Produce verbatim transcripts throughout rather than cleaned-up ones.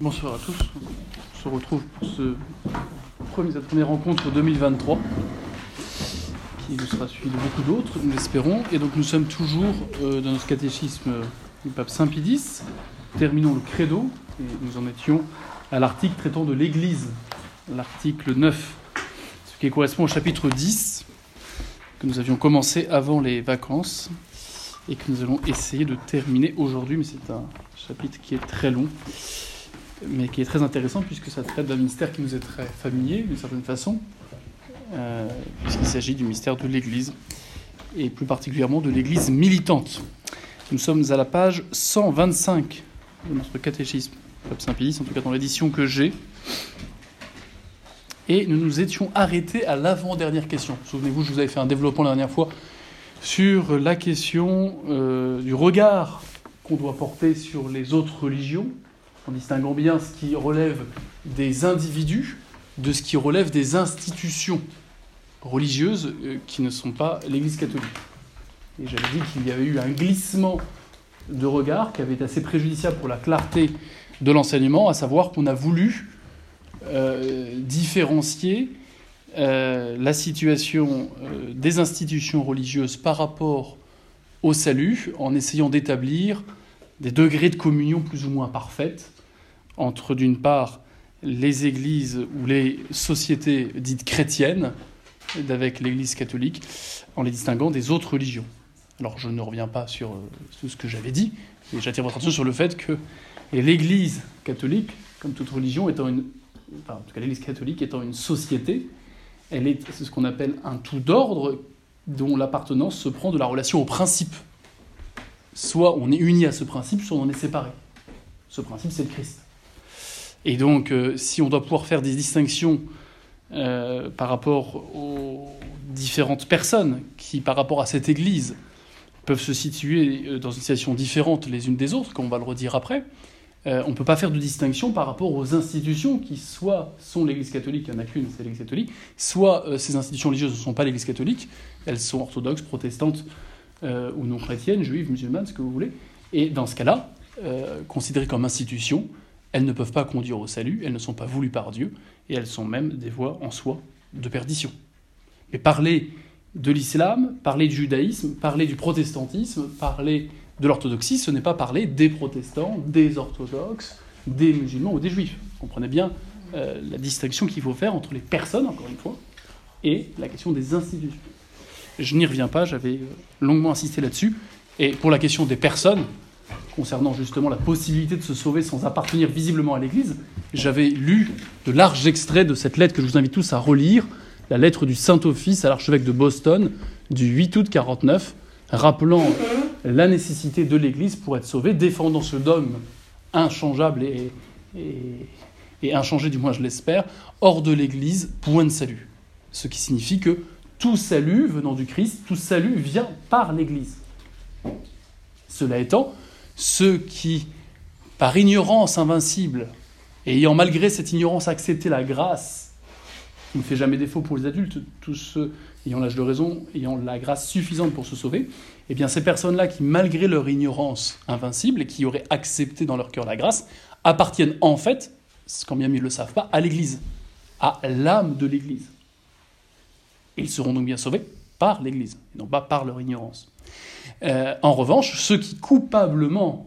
Bonsoir à tous, on se retrouve pour ce premier, cette première rencontre deux mille vingt-trois qui sera suivie de beaucoup d'autres, nous l'espérons. Et donc nous sommes toujours euh, dans notre catéchisme euh, du pape Saint Pie dix, terminons le credo, et nous en étions à l'article traitant de l'Église, l'article neuf, ce qui correspond au chapitre dix, que nous avions commencé avant les vacances, et que nous allons essayer de terminer aujourd'hui, mais c'est un chapitre qui est très long, mais qui est très intéressant puisque ça traite d'un mystère qui nous est très familier d'une certaine façon, euh, puisqu'il s'agit du mystère de l'Église, et plus particulièrement de l'Église militante. Nous sommes à la page cent vingt-cinq de notre catéchisme, pape Saint Pie, en tout cas dans l'édition que j'ai, et nous nous étions arrêtés à l'avant-dernière question. Souvenez-vous, je vous avais fait un développement la dernière fois sur la question euh, du regard qu'on doit porter sur les autres religions, en distinguant bien ce qui relève des individus de ce qui relève des institutions religieuses qui ne sont pas l'Église catholique. Et j'avais dit qu'il y avait eu un glissement de regard qui avait été assez préjudiciable pour la clarté de l'enseignement, à savoir qu'on a voulu euh, différencier euh, la situation euh, des institutions religieuses par rapport au salut, en essayant d'établir des degrés de communion plus ou moins parfaits entre, d'une part, les églises ou les sociétés dites chrétiennes avec l'Église catholique, en les distinguant des autres religions. Alors, je ne reviens pas sur tout ce que j'avais dit, mais j'attire votre attention sur le fait que l'Église catholique, comme toute religion, étant une... Enfin, en tout cas, l'Église catholique étant une société, elle est ce qu'on appelle un tout d'ordre dont l'appartenance se prend de la relation au principe. Soit on est uni à ce principe, soit on en est séparé. Ce principe, c'est le Christ. Et donc, euh, si on doit pouvoir faire des distinctions euh, par rapport aux différentes personnes qui, par rapport à cette Église, peuvent se situer dans une situation différente les unes des autres, comme on va le redire après, euh, on ne peut pas faire de distinction par rapport aux institutions qui soit sont l'Église catholique, il n'y en a qu'une, c'est l'Église catholique, soit euh, ces institutions religieuses ne sont pas l'Église catholique, elles sont orthodoxes, protestantes, Euh, ou non chrétienne, juive, musulmane, ce que vous voulez. Et dans ce cas-là, euh, considérées comme institutions, elles ne peuvent pas conduire au salut, elles ne sont pas voulues par Dieu, et elles sont même des voies en soi de perdition. Mais parler de l'islam, parler du judaïsme, parler du protestantisme, parler de l'orthodoxie, ce n'est pas parler des protestants, des orthodoxes, des musulmans ou des juifs. Comprenez bien euh, la distinction qu'il faut faire entre les personnes, encore une fois, et la question des institutions. Je n'y reviens pas, j'avais longuement insisté là-dessus. Et pour la question des personnes, concernant justement la possibilité de se sauver sans appartenir visiblement à l'Église, j'avais lu de larges extraits de cette lettre que je vous invite tous à relire, la lettre du Saint-Office à l'archevêque de Boston du huit août quarante-neuf, rappelant la nécessité de l'Église pour être sauvée, défendant ce dogme inchangeable et, et, et inchangé, du moins je l'espère, hors de l'Église, point de salut. Ce qui signifie que tout salut venant du Christ, tout salut vient par l'Église. Cela étant, ceux qui, par ignorance invincible, et ayant malgré cette ignorance accepté la grâce, qui ne fait jamais défaut pour les adultes, tous ceux ayant l'âge de raison, ayant la grâce suffisante pour se sauver, eh bien ces personnes-là qui, malgré leur ignorance invincible, et qui auraient accepté dans leur cœur la grâce, appartiennent en fait, quand bien ils ne le savent pas, à l'Église, à l'âme de l'Église. Ils seront donc bien sauvés par l'Église, et non pas par leur ignorance. Euh, en revanche, ceux qui coupablement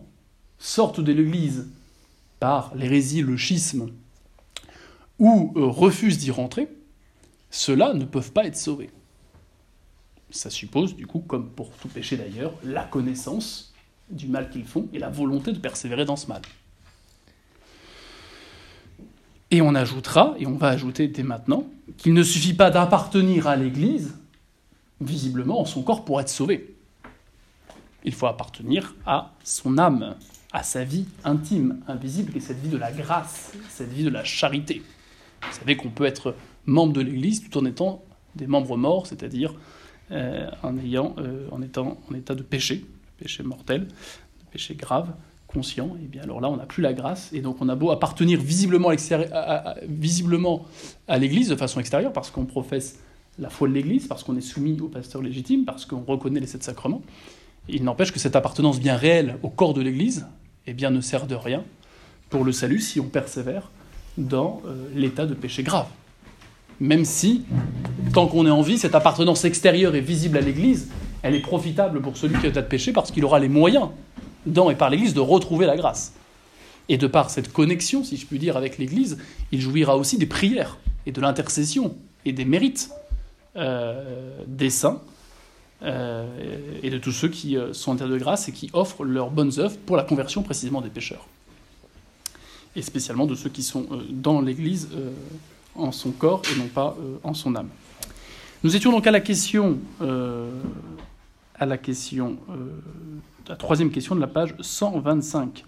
sortent de l'Église par l'hérésie, le schisme, ou euh, refusent d'y rentrer, ceux-là ne peuvent pas être sauvés. Ça suppose, du coup, comme pour tout péché d'ailleurs, la connaissance du mal qu'ils font et la volonté de persévérer dans ce mal. Et on ajoutera, et on va ajouter dès maintenant, qu'il ne suffit pas d'appartenir à l'Église, visiblement, en son corps, pour être sauvé. Il faut appartenir à son âme, à sa vie intime, invisible, qui est cette vie de la grâce, cette vie de la charité. Vous savez qu'on peut être membre de l'Église tout en étant des membres morts, c'est-à-dire euh, en, ayant, euh, en étant en état de péché, péché mortel, de péché grave, conscient, et eh bien alors là, on n'a plus la grâce, et donc on a beau appartenir visiblement à, à, visiblement à l'Église de façon extérieure, parce qu'on professe la foi de l'Église, parce qu'on est soumis au pasteur légitime, parce qu'on reconnaît les sept sacrements, il n'empêche que cette appartenance bien réelle au corps de l'Église, eh bien, ne sert de rien pour le salut si on persévère dans euh, l'état de péché grave. Même si, tant qu'on est en vie, cette appartenance extérieure et visible à l'Église, elle est profitable pour celui qui est en état de péché parce qu'il aura les moyens, dans et par l'Église, de retrouver la grâce. Et de par cette connexion, si je puis dire, avec l'Église, il jouira aussi des prières et de l'intercession et des mérites euh, des saints euh, et de tous ceux qui sont en état de grâce et qui offrent leurs bonnes œuvres pour la conversion précisément des pécheurs. Et spécialement de ceux qui sont euh, dans l'Église euh, en son corps et non pas euh, en son âme. Nous étions donc à la question, euh, à la question, euh, la troisième question de la page cent vingt-cinq.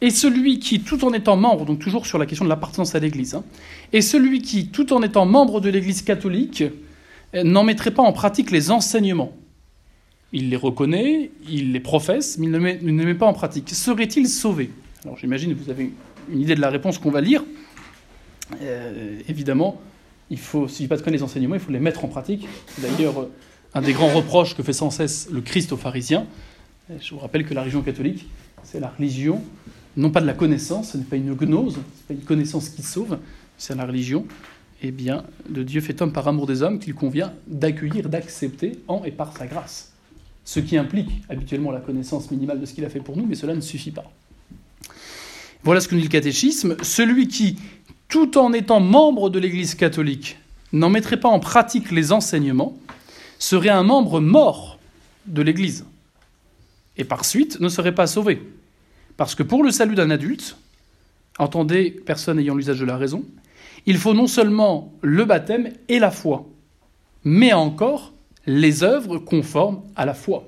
Et celui qui, tout en étant membre, donc toujours sur la question de l'appartenance à l'Église, hein, et celui qui, tout en étant membre de l'Église catholique, n'en mettrait pas en pratique les enseignements. Il les reconnaît, il les professe, mais il ne met, il ne met pas en pratique. Serait-il sauvé ? Alors j'imagine que vous avez une idée de la réponse qu'on va lire. Euh, évidemment, il faut, si Pascal les enseignements, il faut les mettre en pratique. C'est d'ailleurs euh, un des grands reproches que fait sans cesse le Christ aux pharisiens. Je vous rappelle que la religion catholique, c'est la religion, non pas de la connaissance, ce n'est pas une gnose, ce n'est pas une connaissance qui sauve, c'est la religion, eh bien, de Dieu fait homme par amour des hommes qu'il convient d'accueillir, d'accepter en et par sa grâce. Ce qui implique habituellement la connaissance minimale de ce qu'il a fait pour nous, mais cela ne suffit pas. Voilà ce que nous dit le catéchisme. Celui qui, tout en étant membre de l'Église catholique, n'en mettrait pas en pratique les enseignements, serait un membre mort de l'Église, et par suite ne serait pas sauvé. Parce que pour le salut d'un adulte, entendez personne ayant l'usage de la raison, il faut non seulement le baptême et la foi, mais encore les œuvres conformes à la foi.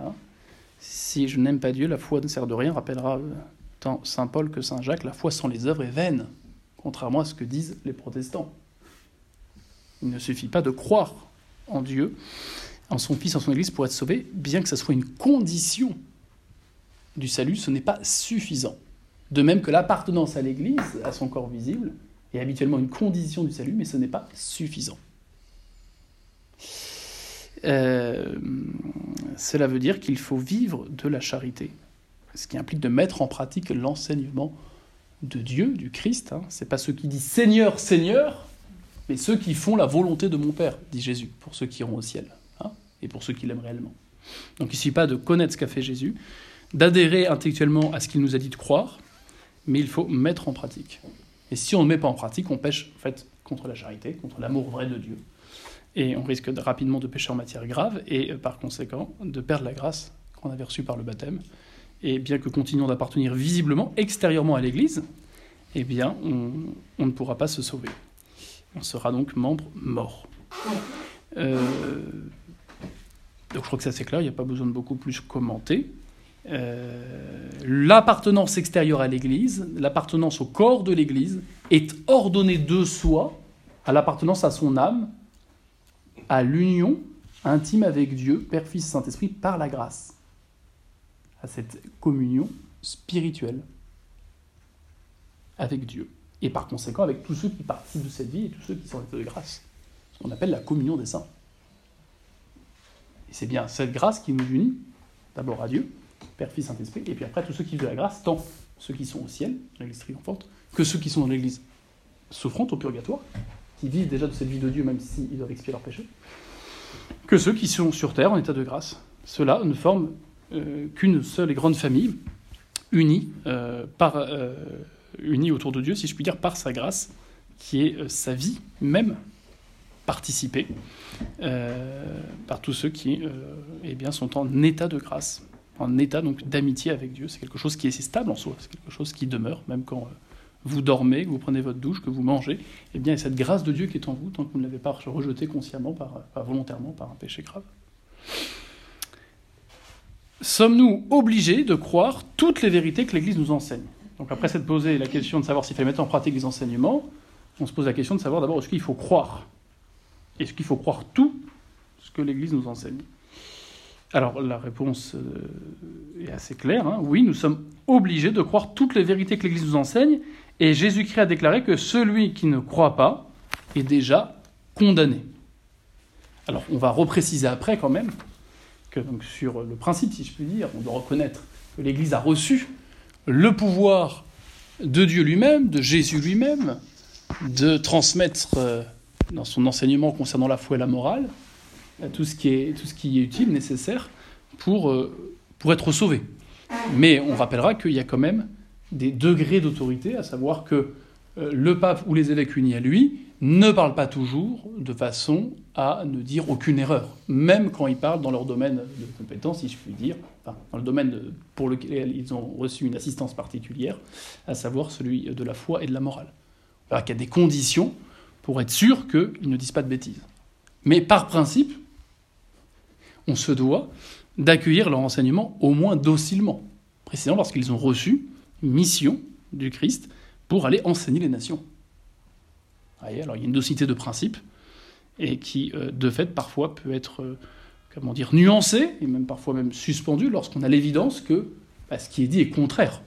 Hein ? Si je n'aime pas Dieu, la foi ne sert de rien, rappellera tant Saint Paul que Saint Jacques, la foi sans les œuvres est vaine, contrairement à ce que disent les protestants. Il ne suffit pas de croire en Dieu, en son Fils, en son Église, pour être sauvé, bien que ce soit une condition du salut, ce n'est pas suffisant. De même que l'appartenance à l'Église, à son corps visible, est habituellement une condition du salut, mais ce n'est pas suffisant. Euh, cela veut dire qu'il faut vivre de la charité, ce qui implique de mettre en pratique l'enseignement de Dieu, du Christ. Hein. Ce n'est pas ceux qui disent « Seigneur, Seigneur », mais ceux qui font la volonté de mon Père, dit Jésus, pour ceux qui iront au ciel, hein, et pour ceux qui l'aiment réellement. Donc il ne suffit pas de connaître ce qu'a fait Jésus, d'adhérer intellectuellement à ce qu'il nous a dit de croire, mais il faut mettre en pratique. Et si on ne met pas en pratique, on pêche en fait contre la charité, contre l'amour vrai de Dieu. Et on risque de, rapidement de pécher en matière grave, et euh, par conséquent, de perdre la grâce qu'on avait reçue par le baptême. Et bien que continuons d'appartenir visiblement, extérieurement à l'Église, eh bien, on, on ne pourra pas se sauver. On sera donc membre mort. Euh, donc je crois que ça c'est clair, il n'y a pas besoin de beaucoup plus commenter. Euh, l'appartenance extérieure à l'Église, l'appartenance au corps de l'Église, est ordonnée de soi à l'appartenance à son âme, à l'union intime avec Dieu, Père, Fils, Saint-Esprit, par la grâce, à cette communion spirituelle avec Dieu, et par conséquent avec tous ceux qui participent de cette vie et tous ceux qui sont en état de grâce, ce qu'on appelle la communion des saints. Et c'est bien cette grâce qui nous unit, d'abord à Dieu, Père, Fils, Saint-Esprit, et puis après tous ceux qui vivent de la grâce, tant ceux qui sont au ciel, l'Église triomphante, que ceux qui sont dans l'Église souffrante au purgatoire, qui vivent déjà de cette vie de Dieu, même s'ils doivent expier leurs péchés, que ceux qui sont sur terre en état de grâce. Ceux-là ne forment euh, qu'une seule et grande famille, unie, euh, par, euh, unie autour de Dieu, si je puis dire, par sa grâce, qui est euh, sa vie même, participée euh, par tous ceux qui euh, eh bien, sont en état de grâce. En état donc d'amitié avec Dieu, c'est quelque chose qui est stable en soi, c'est quelque chose qui demeure, même quand vous dormez, que vous prenez votre douche, que vous mangez, eh bien, il y a cette grâce de Dieu qui est en vous, tant que vous ne l'avez pas rejetée consciemment, par, par, volontairement, par un péché grave. Sommes-nous obligés de croire toutes les vérités que l'Église nous enseigne ? Donc après s'être posé la question de savoir s'il fallait mettre en pratique les enseignements, on se pose la question de savoir d'abord est-ce qu'il faut croire ? Est-ce qu'il faut croire tout ce que l'Église nous enseigne ? Alors, la réponse est assez claire. Hein. Oui, nous sommes obligés de croire toutes les vérités que l'Église nous enseigne. Et Jésus-Christ a déclaré que celui qui ne croit pas est déjà condamné. Alors, on va repréciser après quand même que donc, sur le principe, si je puis dire, on doit reconnaître que l'Église a reçu le pouvoir de Dieu lui-même, de Jésus lui-même, de transmettre euh, dans son enseignement concernant la foi et la morale tout ce qui est, tout ce qui est utile, nécessaire pour, euh, pour être sauvé. Mais on rappellera qu'il y a quand même des degrés d'autorité, à savoir que euh, le pape ou les évêques unis à lui ne parlent pas toujours de façon à ne dire aucune erreur, même quand ils parlent dans leur domaine de compétence, si je puis dire, enfin, dans le domaine de, pour lequel ils ont reçu une assistance particulière, à savoir celui de la foi et de la morale. Alors qu'il y a des conditions pour être sûr qu'ils ne disent pas de bêtises. Mais par principe, on se doit d'accueillir leur enseignement au moins docilement, précisément parce qu'ils ont reçu une mission du Christ pour aller enseigner les nations. Alors il y a une docilité de principe, et qui, de fait, parfois peut être, comment dire, nuancée, et même parfois même suspendue, lorsqu'on a l'évidence que bah, ce qui est dit est contraire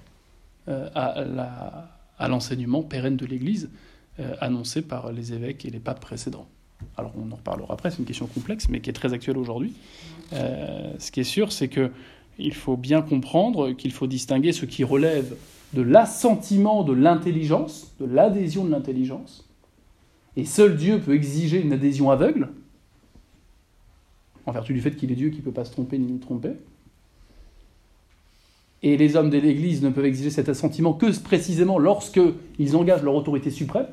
à, la, à l'enseignement pérenne de l'Église, euh, annoncé par les évêques et les papes précédents. Alors on en reparlera après, c'est une question complexe, mais qui est très actuelle aujourd'hui. Euh, ce qui est sûr, c'est qu'il faut bien comprendre qu'il faut distinguer ce qui relève de l'assentiment de l'intelligence, de l'adhésion de l'intelligence, et seul Dieu peut exiger une adhésion aveugle, en vertu du fait qu'il est Dieu qui ne peut pas se tromper ni nous tromper. Et les hommes de l'Église ne peuvent exiger cet assentiment que précisément lorsqu'ils engagent leur autorité suprême,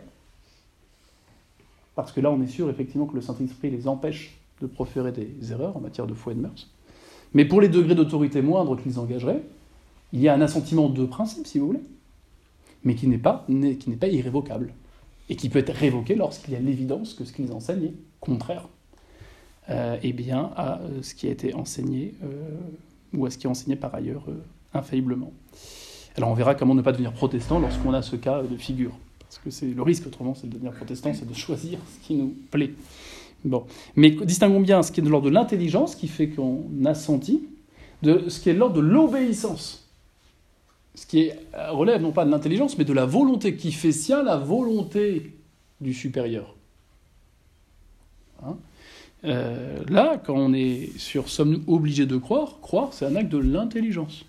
parce que là, on est sûr, effectivement, que le Saint-Esprit les empêche de proférer des erreurs en matière de foi et de mœurs. Mais pour les degrés d'autorité moindres qu'ils engageraient, il y a un assentiment de principe, si vous voulez, mais qui n'est pas, qui n'est pas irrévocable, et qui peut être révoqué lorsqu'il y a l'évidence que ce qu'ils enseignent est contraire euh, eh bien, à ce qui a été enseigné, euh, ou à ce qui est enseigné par ailleurs euh, infailliblement. Alors on verra comment ne pas devenir protestant lorsqu'on a ce cas de figure. Parce que c'est le risque, autrement, c'est de devenir protestant, c'est de choisir ce qui nous plaît. Bon. Mais distinguons bien ce qui est de l'ordre de l'intelligence, qui fait qu'on assentit, de ce qui est de l'ordre de l'obéissance. Ce qui est, relève non pas de l'intelligence, mais de la volonté, qui fait sien la volonté du supérieur. Hein euh, là, quand on est sur « sommes-nous obligés de croire ?», croire, c'est un acte de l'intelligence.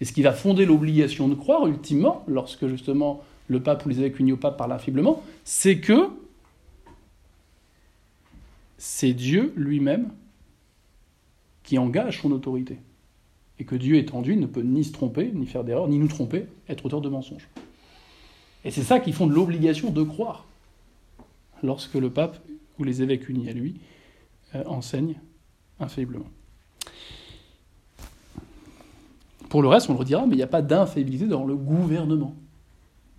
Et ce qui va fonder l'obligation de croire, ultimement, lorsque justement le pape ou les évêques unis au pape par l'affiblement, c'est que c'est Dieu lui-même qui engage son autorité. Et que Dieu étant Dieu, ne peut ni se tromper, ni faire d'erreur, ni nous tromper, être auteur de mensonges. Et c'est ça qui fonde l'obligation de croire, lorsque le pape ou les évêques unis à lui euh, enseignent infailliblement. Pour le reste, on le redira, mais il n'y a pas d'infaillibilité dans le gouvernement,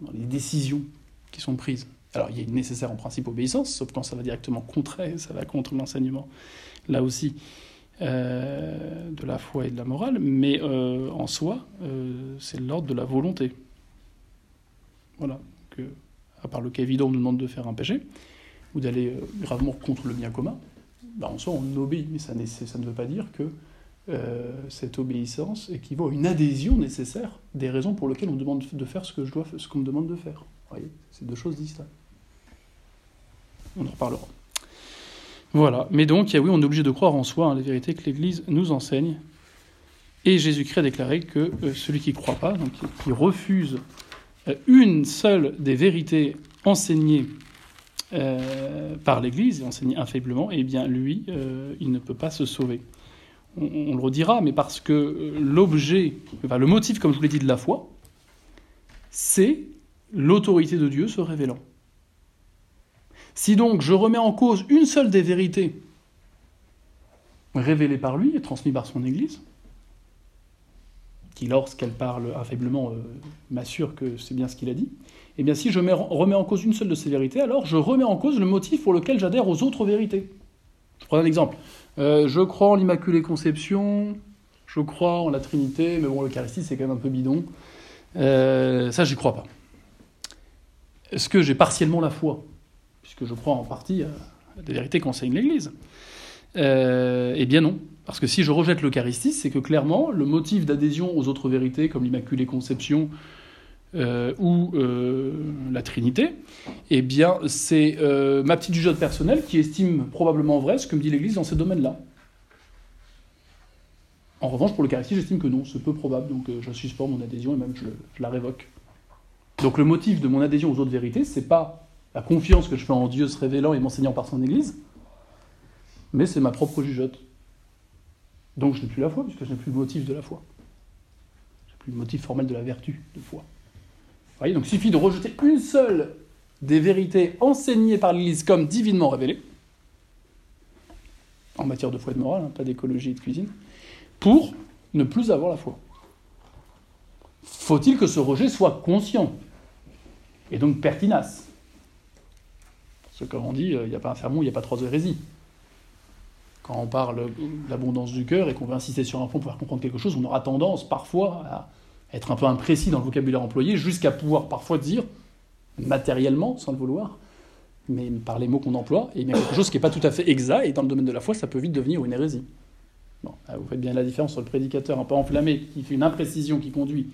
dans les décisions qui sont prises. Alors, il y a une nécessaire en principe obéissance, sauf quand ça va directement contre, ça va contre l'enseignement, là aussi, euh, de la foi et de la morale, mais euh, en soi, euh, c'est l'ordre de la volonté. Voilà. Que, à part le cas évident, on nous demande de faire un péché, ou d'aller euh, gravement contre le bien commun, ben, en soi, on obéit, mais ça, ça ne veut pas dire que Euh, cette obéissance équivaut à une adhésion nécessaire des raisons pour lesquelles on me demande de faire ce que je dois, ce qu'on me demande de faire. Vous voyez, c'est deux choses distinctes. On en reparlera. Voilà. Mais donc, oui, on est obligé de croire en soi, hein, les vérités que l'Église nous enseigne. Et Jésus-Christ a déclaré que euh, celui qui ne croit pas, donc qui refuse euh, une seule des vérités enseignées euh, par l'Église, et enseignées infailliblement, eh bien, lui, euh, il ne peut pas se sauver. On le redira, mais parce que l'objet, enfin le motif, comme je vous l'ai dit, de la foi, c'est l'autorité de Dieu se révélant. Si donc je remets en cause une seule des vérités révélées par lui et transmises par son Église, qui lorsqu'elle parle infailliblement m'assure que c'est bien ce qu'il a dit, eh bien si je remets en cause une seule de ces vérités, alors je remets en cause le motif pour lequel j'adhère aux autres vérités. Je prends un exemple. Euh, je crois en l'Immaculée Conception, je crois en la Trinité, mais bon, l'Eucharistie, c'est quand même un peu bidon. Euh, ça, j'y crois pas. Est-ce que j'ai partiellement la foi ? Puisque je crois en partie à des vérités qu'enseigne l'Église. Euh, eh bien non. Parce que si je rejette l'Eucharistie, c'est que clairement, le motif d'adhésion aux autres vérités, comme l'Immaculée Conception euh, ou euh, la Trinité, eh bien, c'est euh, ma petite jugeote personnelle qui estime probablement vrai ce que me dit l'Église dans ces domaines-là. En revanche, pour l'Eucharistie, j'estime que non, c'est peu probable, donc euh, je suspends mon adhésion et même je, je la révoque. Donc le motif de mon adhésion aux autres vérités, c'est pas la confiance que je fais en Dieu se révélant et m'enseignant par son Église, mais c'est ma propre jugeote. Donc je n'ai plus la foi, puisque je n'ai plus le motif de la foi. Je n'ai plus le motif formel de la vertu de foi. Vous voyez, donc il suffit de rejeter une seule des vérités enseignées par l'Église comme divinement révélées, en matière de foi et de morale, hein, pas d'écologie et de cuisine, pour ne plus avoir la foi. Faut-il que ce rejet soit conscient, et donc pertinace ? Parce que comme on dit, il n'y a pas un sermon, il n'y a pas trois hérésies. Quand on parle de l'abondance du cœur et qu'on veut insister sur un point pour pouvoir comprendre quelque chose, on aura tendance parfois à être un peu imprécis dans le vocabulaire employé, jusqu'à pouvoir parfois dire, matériellement, sans le vouloir, mais par les mots qu'on emploie, et bien quelque chose qui n'est pas tout à fait exact, et dans le domaine de la foi, ça peut vite devenir une hérésie. Bon, là, vous faites bien la différence sur le prédicateur un peu enflammé, qui fait une imprécision qui conduit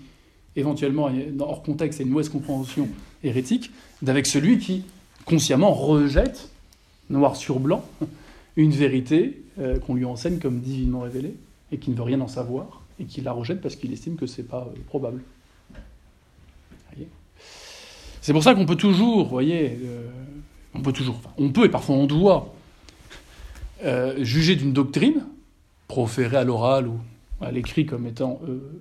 éventuellement, hors contexte, à une mauvaise compréhension hérétique, d'avec celui qui, consciemment, rejette, noir sur blanc, une vérité euh, qu'on lui enseigne comme divinement révélée, et qui ne veut rien en savoir, et qui la rejette parce qu'il estime que c'est pas euh, probable. Voyez, c'est pour ça qu'on peut toujours, voyez, euh, on peut toujours, enfin, on peut et parfois on doit euh, juger d'une doctrine proférée à l'oral ou à l'écrit comme étant euh,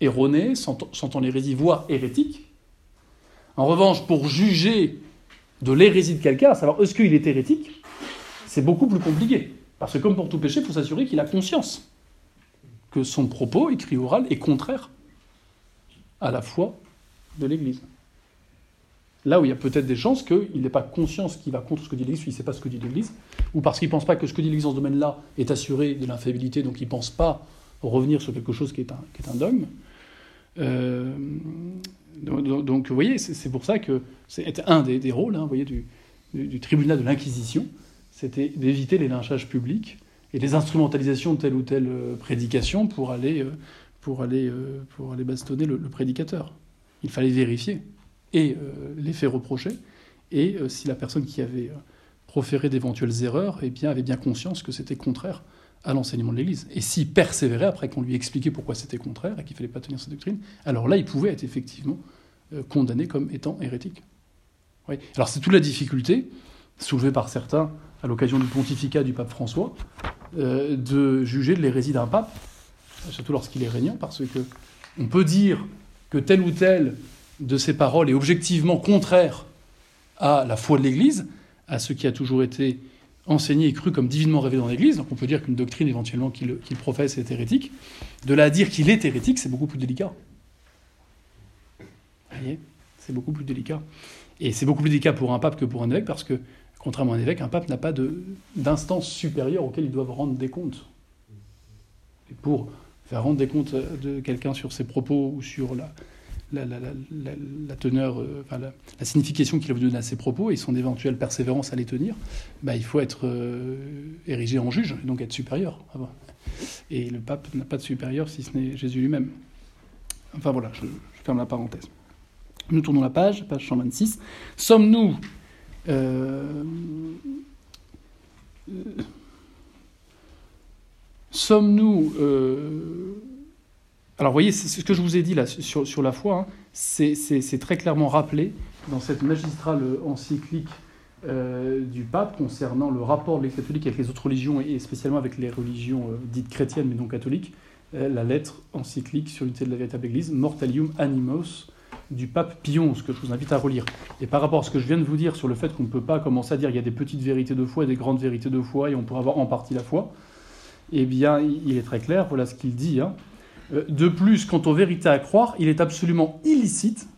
erronée, sentant l'hérésie, voire hérétique. En revanche, pour juger de l'hérésie de quelqu'un, à savoir est-ce qu'il est hérétique, c'est beaucoup plus compliqué. Parce que comme pour tout péché, il faut s'assurer qu'il a conscience que son propos, écrit oral, est contraire à la foi de l'Église. Là où il y a peut-être des chances qu'il n'ait pas conscience qu'il va contre ce que dit l'Église, il ne sait pas ce que dit l'Église, ou parce qu'il ne pense pas que ce que dit l'Église dans ce domaine-là est assuré de l'infaillibilité, donc il ne pense pas revenir sur quelque chose qui est un, qui est un dogme. Euh, donc, donc, vous voyez, c'est, c'est pour ça que c'est un des, des rôles, hein, vous voyez, du, du, du tribunal de l'Inquisition, c'était d'éviter les lynchages publics et les instrumentalisations de telle ou telle prédication pour aller, pour aller, pour aller bastonner le, le prédicateur. Il fallait vérifier et euh, les faits reprochés, et euh, si la personne qui avait proféré d'éventuelles erreurs eh bien, avait bien conscience que c'était contraire à l'enseignement de l'Église. Et s'il persévérait après qu'on lui expliquait pourquoi c'était contraire et qu'il ne fallait pas tenir cette doctrine, alors là, il pouvait être effectivement euh, condamné comme étant hérétique. Oui. Alors c'est toute la difficulté soulevée par certains à l'occasion du pontificat du pape François, euh, de juger de l'hérésie d'un pape, surtout lorsqu'il est régnant, parce qu'on peut dire que telle ou telle de ses paroles est objectivement contraire à la foi de l'Église, à ce qui a toujours été enseigné et cru comme divinement révélé dans l'Église, donc on peut dire qu'une doctrine éventuellement qu'il, qu'il professe est hérétique. De là à dire qu'il est hérétique, c'est beaucoup plus délicat. Vous voyez, c'est beaucoup plus délicat. Et c'est beaucoup plus délicat pour un pape que pour un évêque, parce que contrairement à un évêque, un pape n'a pas de, d'instance supérieure auquel ils doivent rendre des comptes. Et pour faire rendre des comptes de quelqu'un sur ses propos ou sur la, la, la, la, la, la teneur, euh, enfin la, la signification qu'il a donnée à ses propos et son éventuelle persévérance à les tenir, bah, il faut être euh, érigé en juge et donc être supérieur. Et le pape n'a pas de supérieur si ce n'est Jésus lui-même. Enfin voilà, je, je ferme la parenthèse. Nous tournons la page, page cent vingt-six. Sommes-nous Euh, euh, sommes-nous euh, alors vous voyez, c'est ce que je vous ai dit là sur, sur la foi, hein, c'est, c'est, c'est très clairement rappelé dans cette magistrale encyclique euh, du pape concernant le rapport de l'Église catholique avec les autres religions et spécialement avec les religions euh, dites chrétiennes mais non catholiques, euh, la lettre encyclique sur l'unité de la véritable Église, Mortalium animos, du pape Pie onze, que je vous invite à relire. Et par rapport à ce que je viens de vous dire sur le fait qu'on ne peut pas commencer à dire qu'il y a des petites vérités de foi et des grandes vérités de foi, et on pourrait avoir en partie la foi, eh bien, il est très clair, voilà ce qu'il dit. Hein. De plus, quant aux vérités à croire, il est absolument illicite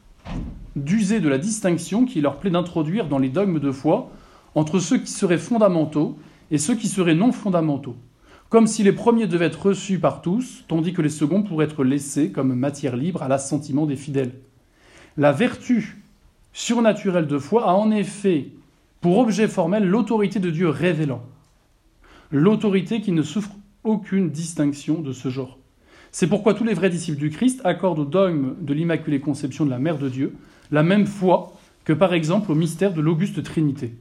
d'user de la distinction qui leur plaît d'introduire dans les dogmes de foi entre ceux qui seraient fondamentaux et ceux qui seraient non fondamentaux, comme si les premiers devaient être reçus par tous, tandis que les seconds pourraient être laissés comme matière libre à l'assentiment des fidèles. La vertu surnaturelle de foi a en effet pour objet formel l'autorité de Dieu révélant, l'autorité qui ne souffre aucune distinction de ce genre. C'est pourquoi tous les vrais disciples du Christ accordent au dogme de l'Immaculée Conception de la Mère de Dieu la même foi que par exemple au mystère de l'Auguste Trinité.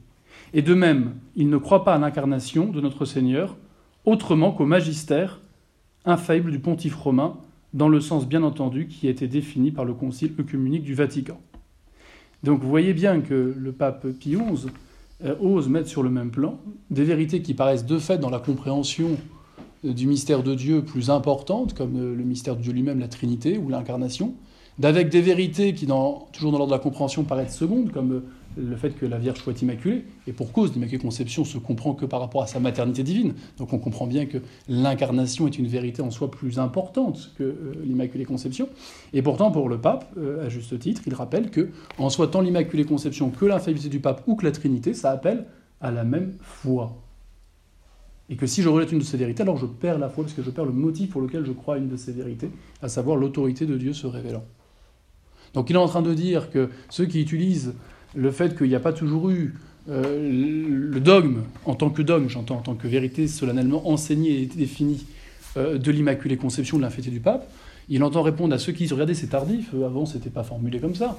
Et de même, ils ne croient pas à l'incarnation de notre Seigneur autrement qu'au magistère infaillible du pontife romain, dans le sens bien entendu qui a été défini par le concile œcuménique du Vatican. Donc vous voyez bien que le pape Pie onze euh, ose mettre sur le même plan des vérités qui paraissent de fait dans la compréhension du mystère de Dieu plus importante, comme le mystère de Dieu lui-même, la Trinité ou l'incarnation, d'avec des vérités qui, dans, toujours dans l'ordre de la compréhension, paraissent secondes, comme le fait que la Vierge soit immaculée, et pour cause, l'Immaculée Conception se comprend que par rapport à sa maternité divine. Donc on comprend bien que l'incarnation est une vérité en soi plus importante que euh, l'Immaculée Conception. Et pourtant, pour le pape, euh, à juste titre, il rappelle que, en soi, tant l'Immaculée Conception que l'infaillibilité du pape ou que la Trinité, ça appelle à la même foi. Et que si je rejette une de ces vérités, alors je perds la foi, parce que je perds le motif pour lequel je crois à une de ces vérités, à savoir l'autorité de Dieu se révélant. Donc il est en train de dire que ceux qui utilisent le fait qu'il n'y a pas toujours eu euh, le dogme, en tant que dogme, j'entends, en tant que vérité solennellement enseignée et définie euh, de l'Immaculée Conception de l'infaiblité du pape, il entend répondre à ceux qui disent « Regardez, c'est tardif, avant c'était pas formulé comme ça ».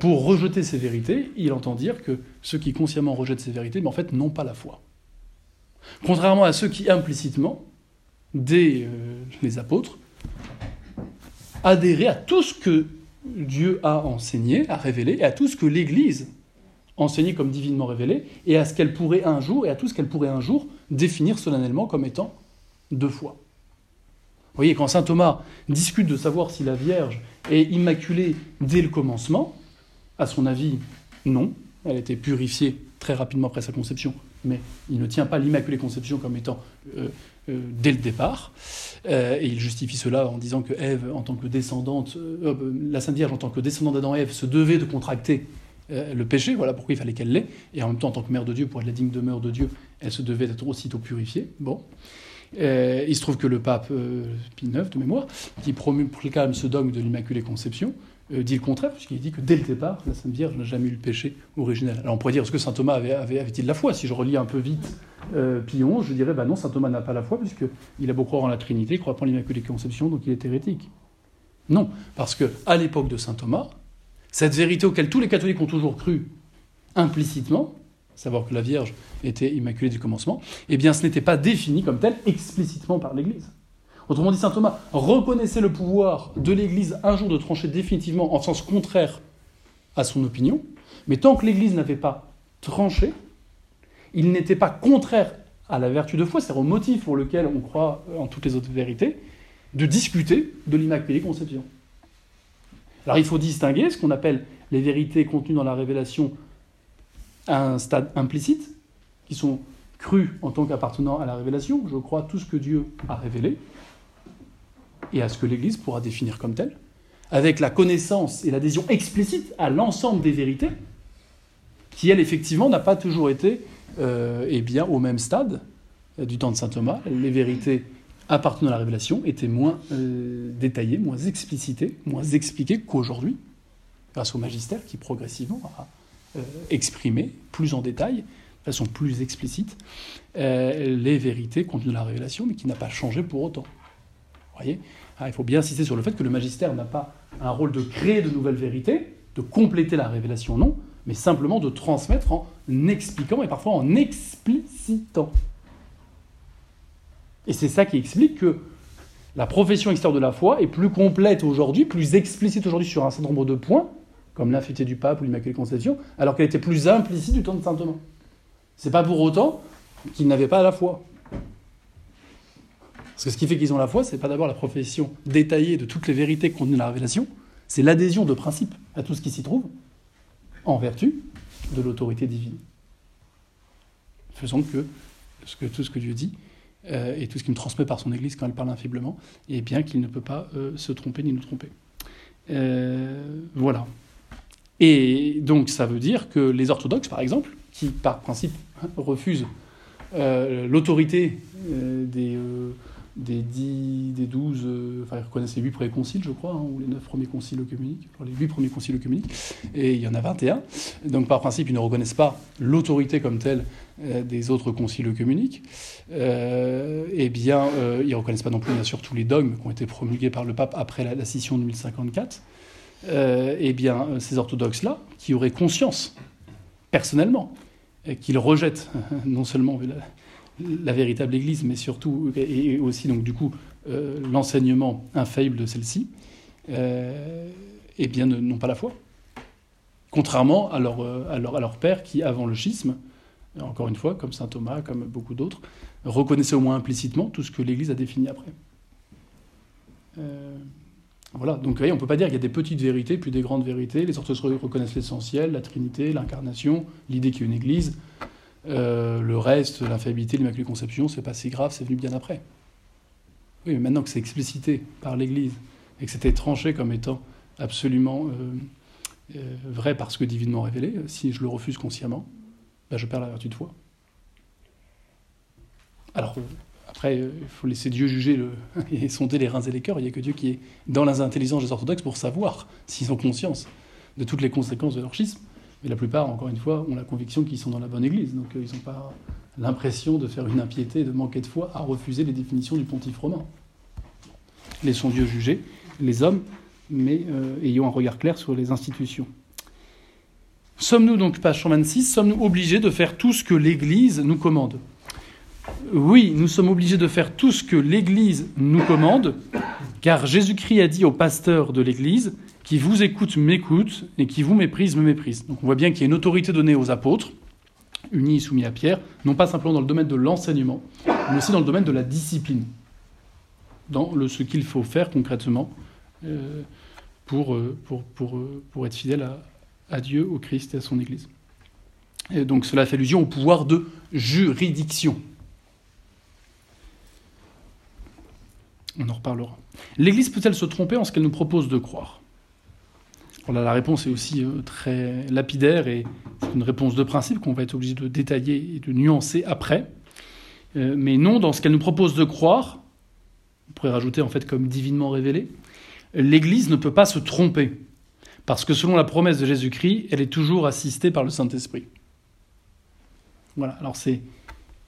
Pour rejeter ces vérités, il entend dire que ceux qui consciemment rejettent ces vérités, mais en fait, n'ont pas la foi. Contrairement à ceux qui, implicitement, dès euh, les apôtres, adhéraient à tout ce que Dieu a enseigné, a révélé, et à tout ce que l'Église enseignait comme divinement révélé, et à ce qu'elle pourrait un jour, et à tout ce qu'elle pourrait un jour définir solennellement comme étant de foi. Vous voyez, quand saint Thomas discute de savoir si la Vierge est immaculée dès le commencement, à son avis, non. Elle a été purifiée très rapidement après sa conception, mais il ne tient pas l'Immaculée Conception comme étant euh, euh, dès le départ. Euh, et il justifie cela en disant que Ève, en tant que descendante, euh, la Sainte Vierge, en tant que descendante d'Adam et Ève, se devait de contracter euh, le péché. Voilà pourquoi il fallait qu'elle l'ait. Et en même temps, en tant que mère de Dieu, pour être la digne demeure de Dieu, elle se devait d'être aussitôt purifiée. Bon. Euh, il se trouve que le pape euh, Pie neuf, de mémoire, qui proclame ce dogme de l'Immaculée Conception, dit le contraire, puisqu'il dit que dès le départ, la Sainte Vierge n'a jamais eu le péché originel. Alors on pourrait dire, est-ce que saint Thomas avait, avait, avait-il la foi ? Si je relis un peu vite euh, Pie onze, je dirais, ben non, saint Thomas n'a pas la foi, puisqu'il a beau croire en la Trinité, il croit pas en l'Immaculée Conception, donc il est hérétique. Non, parce qu'à l'époque de saint Thomas, cette vérité auquel tous les catholiques ont toujours cru implicitement, savoir que la Vierge était immaculée du commencement, eh bien ce n'était pas défini comme tel explicitement par l'Église. Autrement dit, saint Thomas reconnaissait le pouvoir de l'Église un jour de trancher définitivement en sens contraire à son opinion, mais tant que l'Église n'avait pas tranché, il n'était pas contraire à la vertu de foi, c'est-à-dire au motif pour lequel on croit en toutes les autres vérités, de discuter de l'Immaculée Conception. Alors il faut distinguer ce qu'on appelle les vérités contenues dans la révélation à un stade implicite, qui sont crues en tant qu'appartenant à la révélation, je crois tout ce que Dieu a révélé, et à ce que l'Église pourra définir comme telle, avec la connaissance et l'adhésion explicite à l'ensemble des vérités, qui, elle, effectivement, n'a pas toujours été euh, eh bien, au même stade du temps de saint Thomas. Les vérités appartenant à la révélation étaient moins euh, détaillées, moins explicitées, moins expliquées qu'aujourd'hui, grâce au magistère qui, progressivement, a euh, exprimé plus en détail, de façon plus explicite, euh, les vérités contenues dans la révélation, mais qui n'a pas changé pour autant. Voyez, ah, il faut bien insister sur le fait que le magistère n'a pas un rôle de créer de nouvelles vérités, de compléter la révélation, non, mais simplement de transmettre en expliquant et parfois en explicitant. Et c'est ça qui explique que la profession extérieure de la foi est plus complète aujourd'hui, plus explicite aujourd'hui sur un certain nombre de points, comme l'infaillibilité du pape ou l'Immaculée Conception, alors qu'elle était plus implicite du temps de saint Thomas. C'est pas pour autant qu'il n'avait pas la foi. Parce que ce qui fait qu'ils ont la foi, c'est pas d'abord la profession détaillée de toutes les vérités contenues dans la révélation, c'est l'adhésion de principe à tout ce qui s'y trouve, en vertu de l'autorité divine. Faisant que, que tout ce que Dieu dit, euh, et tout ce qu'il me transmet par son Église quand elle parle infailliblement, et bien qu'il ne peut pas euh, se tromper ni nous tromper. Euh, voilà. Et donc ça veut dire que les orthodoxes, par exemple, qui par principe hein, refusent euh, l'autorité euh, des... Euh, des dix, des douze, euh, enfin ils reconnaissent les huit premiers conciles, je crois, hein, ou les neuf premiers conciles œcuméniques, les huit premiers conciles œcuméniques, et il y en a vingt et un. Donc par principe, ils ne reconnaissent pas l'autorité comme telle euh, des autres conciles œcuméniques. Euh, eh bien, euh, ils ne reconnaissent pas non plus, bien sûr, tous les dogmes qui ont été promulgués par le pape après la, la scission de mille cinquante-quatre. Euh, eh bien, ces orthodoxes-là, qui auraient conscience, personnellement, qu'ils rejettent non seulement la véritable Église, mais surtout, et aussi donc du coup euh, l'enseignement infaillible de celle-ci, euh, eh bien, n'ont pas la foi. Contrairement à leur, à, leur, à leur père qui, avant le schisme, encore une fois, comme saint Thomas, comme beaucoup d'autres, reconnaissait au moins implicitement tout ce que l'Église a défini après. Euh, voilà, donc vous voyez, on ne peut pas dire qu'il y a des petites vérités puis des grandes vérités. Les orthodoxes reconnaissent l'essentiel, la Trinité, l'incarnation, l'idée qu'il y a une Église. Euh, le reste, l'infaillibilité, l'Immaculée Conception, c'est pas si grave, c'est venu bien après. Oui, mais maintenant que c'est explicité par l'Église et que c'était tranché comme étant absolument euh, euh, vrai parce que divinement révélé, si je le refuse consciemment, ben je perds la vertu de foi. Alors, après, il euh, faut laisser Dieu juger le... et sonder les reins et les cœurs. Il n'y a que Dieu qui est dans les intelligences des orthodoxes pour savoir s'ils ont conscience de toutes les conséquences de leur schisme. Mais la plupart, encore une fois, ont la conviction qu'ils sont dans la bonne Église. Donc euh, ils n'ont pas l'impression de faire une impiété et de manquer de foi à refuser les définitions du pontife romain. Laissons Dieu juger les hommes, mais euh, ayons un regard clair sur les institutions. Sommes-nous, donc, page cent vingt-six, sommes-nous obligés de faire tout ce que l'Église nous commande ? Oui, nous sommes obligés de faire tout ce que l'Église nous commande, car Jésus-Christ a dit au pasteur de l'Église, qui vous écoute, m'écoute, et qui vous méprise, me méprise. Donc on voit bien qu'il y a une autorité donnée aux apôtres, unis et soumis à Pierre, non pas simplement dans le domaine de l'enseignement, mais aussi dans le domaine de la discipline, dans le, ce qu'il faut faire concrètement euh, pour, pour, pour, pour être fidèle à, à Dieu, au Christ et à son Église. Et donc cela fait allusion au pouvoir de juridiction. On en reparlera. L'Église peut-elle se tromper en ce qu'elle nous propose de croire ? Là, la réponse est aussi très lapidaire et c'est une réponse de principe qu'on va être obligé de détailler et de nuancer après. Euh, mais non, dans ce qu'elle nous propose de croire, on pourrait rajouter en fait comme divinement révélé, l'Église ne peut pas se tromper parce que selon la promesse de Jésus-Christ, elle est toujours assistée par le Saint-Esprit. Voilà. Alors c'est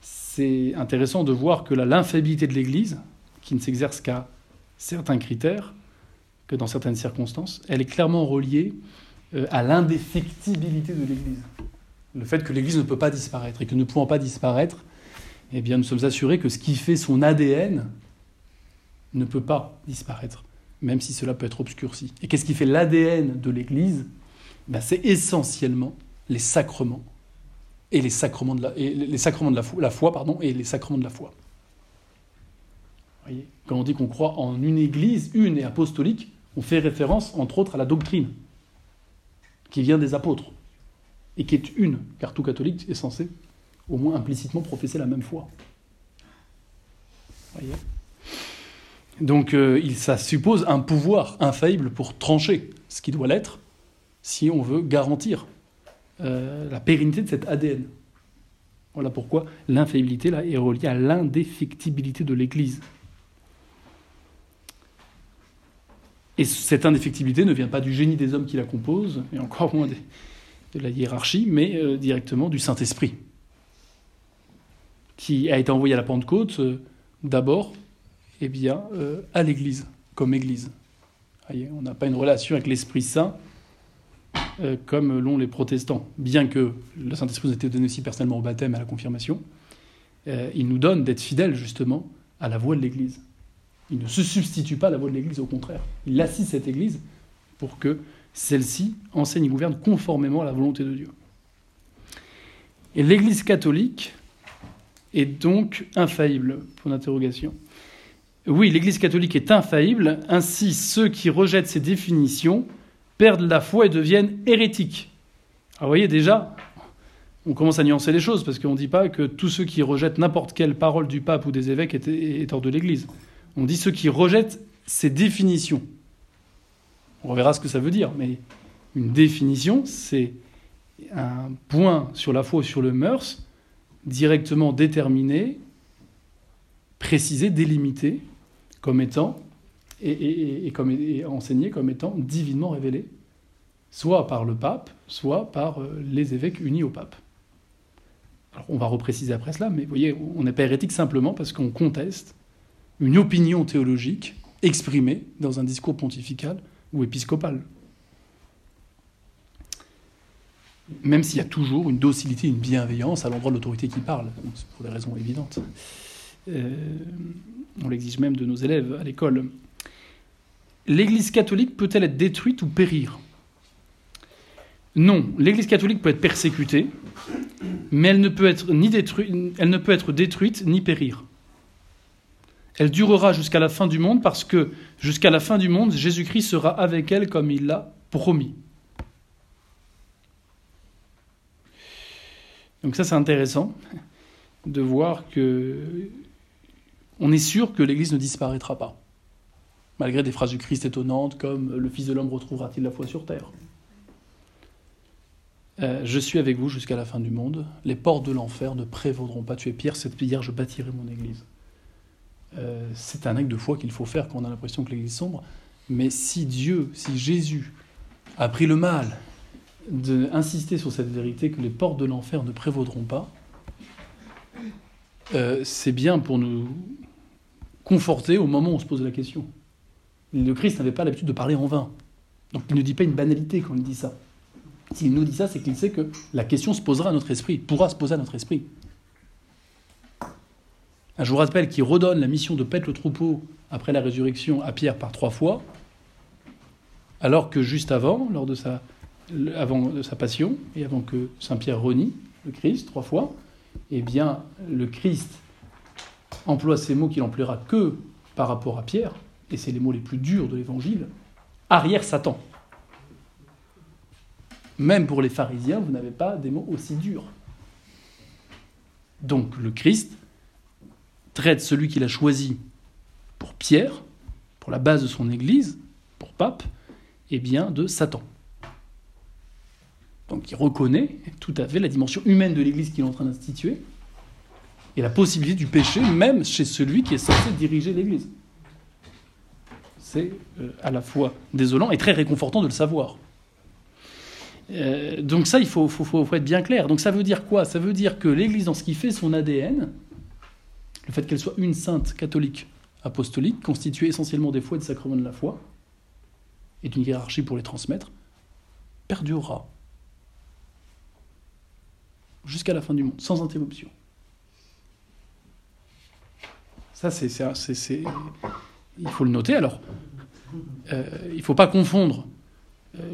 c'est intéressant de voir que la l'infaillibilité de l'Église, qui ne s'exerce qu'à certains critères, que dans certaines circonstances, elle est clairement reliée euh, à l'indéfectibilité de l'Église. Le fait que l'Église ne peut pas disparaître, et que ne pouvant pas disparaître, eh bien, nous sommes assurés que ce qui fait son A D N ne peut pas disparaître, même si cela peut être obscurci. Et qu'est-ce qui fait l'A D N de l'Église ? Ben, c'est essentiellement les sacrements, et les sacrements de la, et les sacrements de la foi, la foi pardon, et les sacrements de la foi. Vous voyez, quand on dit qu'on croit en une Église, une et apostolique, on fait référence, entre autres, à la doctrine, qui vient des apôtres, et qui est une, car tout catholique est censé, au moins implicitement, professer la même foi. Vous voyez ? Donc, euh, ça suppose un pouvoir infaillible pour trancher ce qui doit l'être, si on veut garantir euh, la pérennité de cet A D N. Voilà pourquoi l'infaillibilité là, est reliée à l'indéfectibilité de l'Église. Et cette indéfectibilité ne vient pas du génie des hommes qui la composent, et encore moins des, de la hiérarchie, mais euh, directement du Saint-Esprit, qui a été envoyé à la Pentecôte, euh, d'abord, eh bien, euh, à l'Église, comme Église. Vous voyez, on n'a pas une relation avec l'Esprit Saint euh, comme l'ont les protestants. Bien que le Saint-Esprit nous a été donné aussi personnellement au baptême et à la confirmation, euh, il nous donne d'être fidèles, justement, à la voix de l'Église. Il ne se substitue pas à la voix de l'Église, au contraire. Il assiste cette Église pour que celle-ci enseigne et gouverne conformément à la volonté de Dieu. Et l'Église catholique est donc infaillible, pour l'interrogation. Oui, l'Église catholique est infaillible, ainsi ceux qui rejettent ces définitions perdent la foi et deviennent hérétiques. Alors vous voyez déjà, on commence à nuancer les choses, parce qu'on ne dit pas que tous ceux qui rejettent n'importe quelle parole du pape ou des évêques est hors de l'Église. On dit ceux qui rejettent ces définitions. On verra ce que ça veut dire, mais une définition, c'est un point sur la foi ou sur le mœurs, directement déterminé, précisé, délimité, comme étant, et, et, et, comme, et enseigné comme étant divinement révélé, soit par le pape, soit par les évêques unis au pape. Alors on va repréciser après cela, mais vous voyez, on n'est pas hérétique simplement parce qu'on conteste une opinion théologique exprimée dans un discours pontifical ou épiscopal. Même s'il y a toujours une docilité, une bienveillance à l'endroit de l'autorité qui parle, pour des raisons évidentes. Euh, on l'exige même de nos élèves à l'école. L'Église catholique peut-elle être détruite ou périr ? Non, l'Église catholique peut être persécutée, mais elle ne peut être ni détruite, elle ne peut être détruite ni périr. Elle durera jusqu'à la fin du monde parce que, jusqu'à la fin du monde, Jésus-Christ sera avec elle comme il l'a promis. Donc ça, c'est intéressant de voir que on est sûr que l'Église ne disparaîtra pas, malgré des phrases du Christ étonnantes comme « Le Fils de l'homme retrouvera-t-il la foi sur terre ?» Euh, « Je suis avec vous jusqu'à la fin du monde. Les portes de l'enfer ne prévaudront pas. Tu es Pierre, cette pierre, je bâtirai mon Église. Euh, » C'est un acte de foi qu'il faut faire quand on a l'impression que l'Église sombre. Mais si Dieu, si Jésus a pris le mal d'insister sur cette vérité que les portes de l'enfer ne prévaudront pas, euh, c'est bien pour nous conforter au moment où on se pose la question. Le Christ n'avait pas l'habitude de parler en vain. Donc il ne dit pas une banalité quand il dit ça. S'il nous dit ça, c'est qu'il sait que la question se posera à notre esprit, pourra se poser à notre esprit. Je vous rappelle qu'il redonne la mission de paître le troupeau après la résurrection à Pierre par trois fois, alors que juste avant, lors de sa, avant de sa passion, et avant que Saint Pierre renie le Christ trois fois, eh bien, le Christ emploie ces mots qu'il emploiera que par rapport à Pierre, et c'est les mots les plus durs de l'Évangile, « arrière Satan ». Même pour les pharisiens, vous n'avez pas des mots aussi durs. Donc le Christ traite celui qu'il a choisi pour Pierre, pour la base de son Église, pour pape, et eh bien de Satan. Donc il reconnaît tout à fait la dimension humaine de l'Église qu'il est en train d'instituer et la possibilité du péché, même chez celui qui est censé diriger l'Église. C'est euh, à la fois désolant et très réconfortant de le savoir. Euh, donc ça, il faut, faut, faut, faut être bien clair. Donc ça veut dire quoi ? Ça veut dire que l'Église, dans ce qui fait son A D N, le fait qu'elle soit une sainte catholique apostolique, constituée essentiellement des foi et des sacrements de la foi, et d'une hiérarchie pour les transmettre, perdurera jusqu'à la fin du monde, sans interruption. Ça, c'est... c'est, c'est, c'est... il faut le noter, alors. Euh, il ne faut pas confondre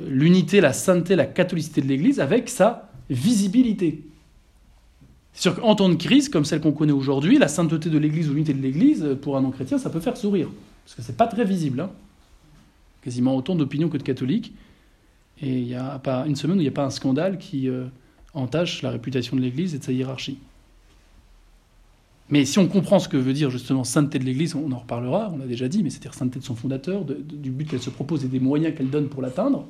l'unité, la sainteté, la catholicité de l'Église avec sa visibilité. C'est sûr qu'en temps de crise, comme celle qu'on connaît aujourd'hui, la sainteté de l'Église ou l'unité de l'Église, pour un non-chrétien, ça peut faire sourire. Parce que c'est pas très visible. Hein. Quasiment autant d'opinions que de catholiques. Et il n'y a pas une semaine où il n'y a pas un scandale qui euh, entache la réputation de l'Église et de sa hiérarchie. Mais si on comprend ce que veut dire justement sainteté de l'Église, on en reparlera, on l'a déjà dit, mais c'est-à-dire sainteté de son fondateur, de, de, du but qu'elle se propose et des moyens qu'elle donne pour l'atteindre,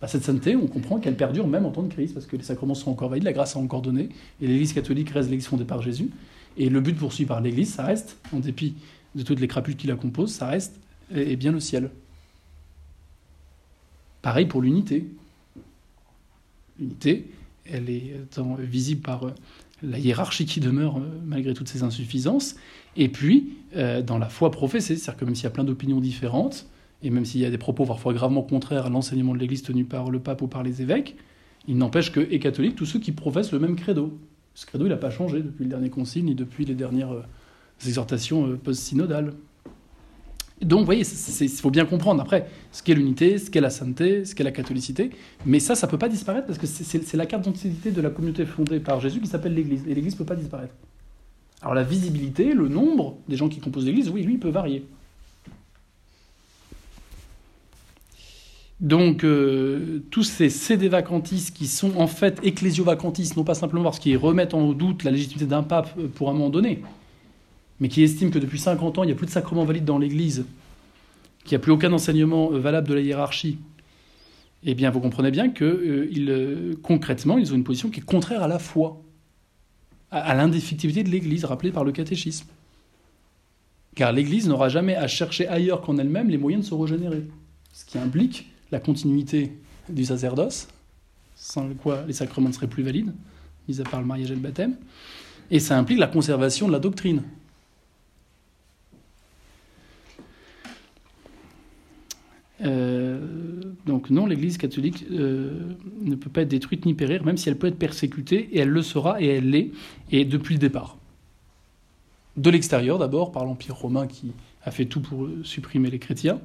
bah cette sainteté, on comprend qu'elle perdure même en temps de crise, parce que les sacrements sont encore valides, la grâce est encore donnée, et l'Église catholique reste l'Église fondée par Jésus, et le but poursuivi par l'Église, ça reste, en dépit de toutes les crapules qui la composent, ça reste, et, et bien le ciel. Pareil pour l'unité. L'unité, elle est tant visible par... la hiérarchie qui demeure euh, malgré toutes ses insuffisances, et puis euh, dans la foi professée, c'est-à-dire que même s'il y a plein d'opinions différentes, et même s'il y a des propos parfois gravement contraires à l'enseignement de l'Église tenu par le pape ou par les évêques, il n'empêche que, et catholiques, tous ceux qui professent le même credo. Ce credo, il n'a pas changé depuis le dernier concile, ni depuis les dernières euh, exhortations euh, post-synodales. Donc, vous voyez, il faut bien comprendre, après, ce qu'est l'unité, ce qu'est la sainteté, ce qu'est la catholicité. Mais ça, ça ne peut pas disparaître, parce que c'est, c'est, c'est la carte d'identité de la communauté fondée par Jésus qui s'appelle l'Église. Et l'Église ne peut pas disparaître. Alors, la visibilité, le nombre des gens qui composent l'Église, oui, lui, peut varier. Donc, euh, tous ces sede vacantis qui sont, en fait, ecclésio-vacantis, non pas simplement parce qu'ils remettent en doute la légitimité d'un pape pour un moment donné, mais qui estime que depuis cinquante ans, il n'y a plus de sacrement valide dans l'Église, qu'il n'y a plus aucun enseignement valable de la hiérarchie, eh bien, vous comprenez bien que euh, ils, euh, concrètement, ils ont une position qui est contraire à la foi, à, à l'indéfectibilité de l'Église, rappelée par le catéchisme. Car l'Église n'aura jamais à chercher ailleurs qu'en elle-même les moyens de se régénérer, ce qui implique la continuité du sacerdoce, sans le quoi les sacrements ne seraient plus valides, mis à part le mariage et le baptême, et ça implique la conservation de la doctrine. Euh, donc non, l'Église catholique euh, ne peut pas être détruite ni périr, même si elle peut être persécutée, et elle le sera, et elle l'est, et depuis le départ. de l'extérieur d'abord, par l'Empire romain qui a fait tout pour supprimer les chrétiens,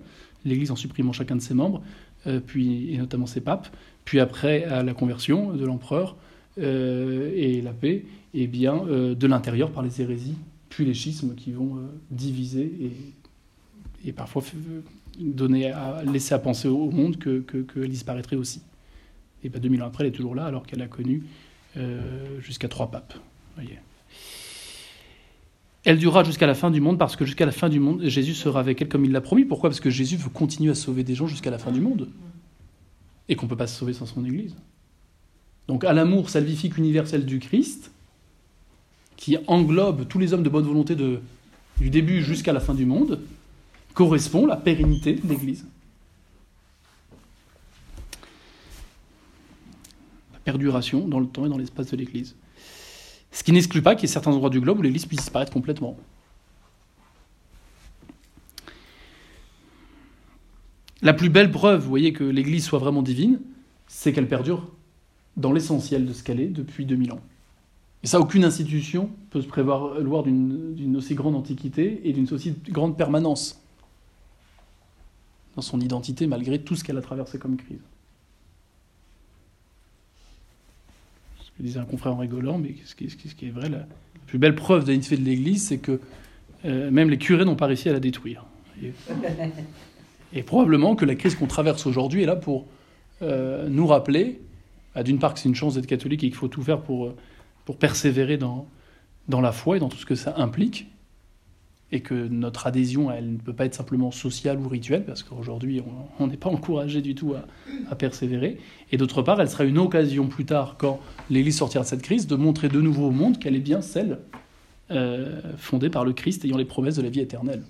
l'Église en supprimant chacun de ses membres, euh, puis, et notamment ses papes, puis après à la conversion de l'empereur euh, et la paix, et bien euh, de l'intérieur par les hérésies, puis les schismes qui vont euh, diviser et, et parfois donner à, laisser à penser au monde que, que, que disparaîtrait aussi. Et bien deux mille ans après, elle est toujours là, alors qu'elle a connu euh, jusqu'à trois papes. Voyez. Elle durera jusqu'à la fin du monde, parce que jusqu'à la fin du monde, Jésus sera avec elle comme il l'a promis. Pourquoi ? Parce que Jésus veut continuer à sauver des gens jusqu'à la fin du monde. Et qu'on ne peut pas se sauver sans son Église. Donc à l'amour salvifique universel du Christ, qui englobe tous les hommes de bonne volonté de, du début jusqu'à la fin du monde, correspond la pérennité de l'Église. La perduration dans le temps et dans l'espace de l'Église. Ce qui n'exclut pas qu'il y ait certains endroits du globe où l'Église puisse disparaître complètement. La plus belle preuve, vous voyez, que l'Église soit vraiment divine, c'est qu'elle perdure dans l'essentiel de ce qu'elle est depuis deux mille ans. Et ça, aucune institution peut se prévaloir d'une, d'une aussi grande antiquité et d'une aussi grande permanence dans son identité, malgré tout ce qu'elle a traversé comme crise. Je disais un confrère en rigolant, mais ce qui est, ce qui est vrai, la plus belle preuve de l'unité de l'Église, c'est que euh, même les curés n'ont pas réussi à la détruire. Et, et probablement que la crise qu'on traverse aujourd'hui est là pour euh, nous rappeler, bah, d'une part que c'est une chance d'être catholique et qu'il faut tout faire pour, pour persévérer dans, dans la foi et dans tout ce que ça implique, et que notre adhésion, elle ne peut pas être simplement sociale ou rituelle, parce qu'aujourd'hui, on n'est pas encouragé du tout à, à persévérer. Et d'autre part, elle sera une occasion plus tard, quand l'Église sortira de cette crise, de montrer de nouveau au monde qu'elle est bien celle euh, fondée par le Christ, ayant les promesses de la vie éternelle.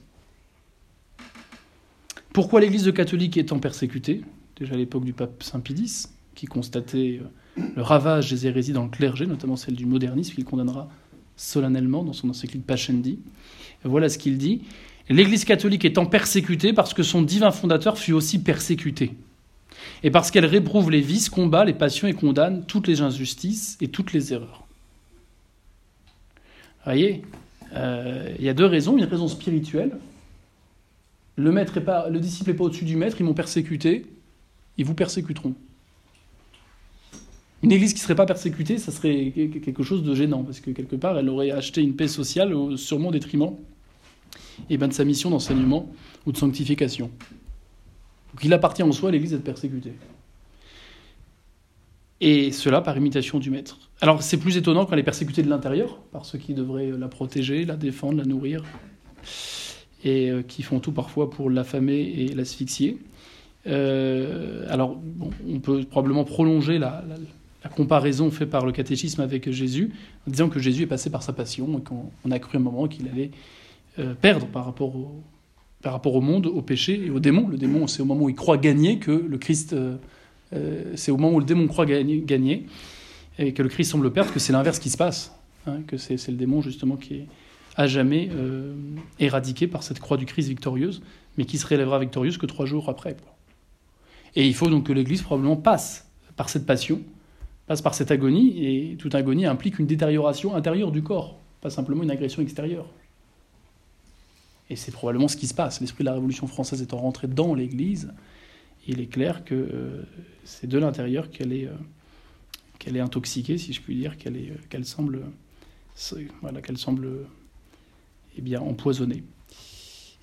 Pourquoi l'Église catholique étant persécutée, déjà à l'époque du pape Saint Pie X, qui constatait le ravage des hérésies dans le clergé, notamment celle du modernisme, qu'il condamnera solennellement dans son encyclique Pascendi. Voilà ce qu'il dit. « L'Église catholique étant persécutée parce que son divin fondateur fut aussi persécuté, et parce qu'elle réprouve les vices, combat les passions et condamne toutes les injustices et toutes les erreurs. » Vous voyez, euh, il y a deux raisons. Une raison spirituelle. Le, maître est pas, le disciple n'est pas au-dessus du maître. Ils m'ont persécuté. Ils vous persécuteront. Une Église qui ne serait pas persécutée, ça serait quelque chose de gênant, parce que quelque part, elle aurait acheté une paix sociale au sûrement détriment et ben de sa mission d'enseignement ou de sanctification. Donc il appartient en soi à l'Église d'être persécutée. Et cela par imitation du Maître. Alors c'est plus étonnant quand elle est persécutée de l'intérieur, par ceux qui devraient la protéger, la défendre, la nourrir, et qui font tout parfois pour l'affamer et l'asphyxier. Euh, alors bon, on peut probablement prolonger la... la La comparaison faite par le catéchisme avec Jésus, en disant que Jésus est passé par sa passion et qu'on a cru un moment qu'il allait euh, perdre par rapport, au, par rapport au monde, au péché et au démon. Le démon, c'est au moment où il croit gagner que le Christ... Euh, c'est au moment où le démon croit gagner, gagner et que le Christ semble perdre, que c'est l'inverse qui se passe. Hein, que c'est, c'est le démon, justement, qui est à jamais euh, éradiqué par cette croix du Christ victorieuse, mais qui se relèvera victorieuse que trois jours après. Quoi. Et il faut donc que l'Église, probablement, passe par cette passion, passe par cette agonie, et toute agonie implique une détérioration intérieure du corps, pas simplement une agression extérieure. Et c'est probablement ce qui se passe. L'esprit de la Révolution française étant rentré dans l'Église, il est clair que euh, c'est de l'intérieur qu'elle est, euh, qu'elle est intoxiquée, si je puis dire, qu'elle, est, euh, qu'elle semble, euh, voilà, qu'elle semble euh, eh bien, empoisonnée.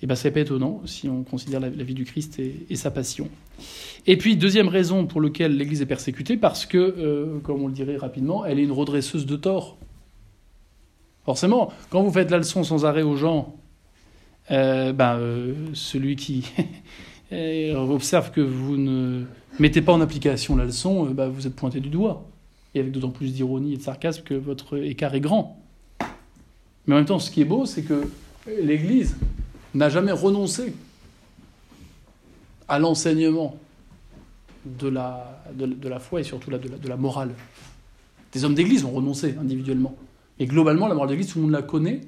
Eh bien, c'est pas étonnant si on considère la, la vie du Christ et, et sa passion. Et puis, deuxième raison pour laquelle l'Église est persécutée, parce que, euh, comme on le dirait rapidement, elle est une redresseuse de tort. Forcément, quand vous faites la leçon sans arrêt aux gens, euh, ben, euh, celui qui observe que vous ne mettez pas en application la leçon, euh, ben, vous êtes pointé du doigt. Et avec d'autant plus d'ironie et de sarcasme que votre écart est grand. Mais en même temps, ce qui est beau, c'est que l'Église n'a jamais renoncé à l'enseignement de la, de, de la foi et surtout la, de, la, de la morale. Des hommes d'Église ont renoncé individuellement. Mais globalement, la morale d'Église, tout le monde la connaît.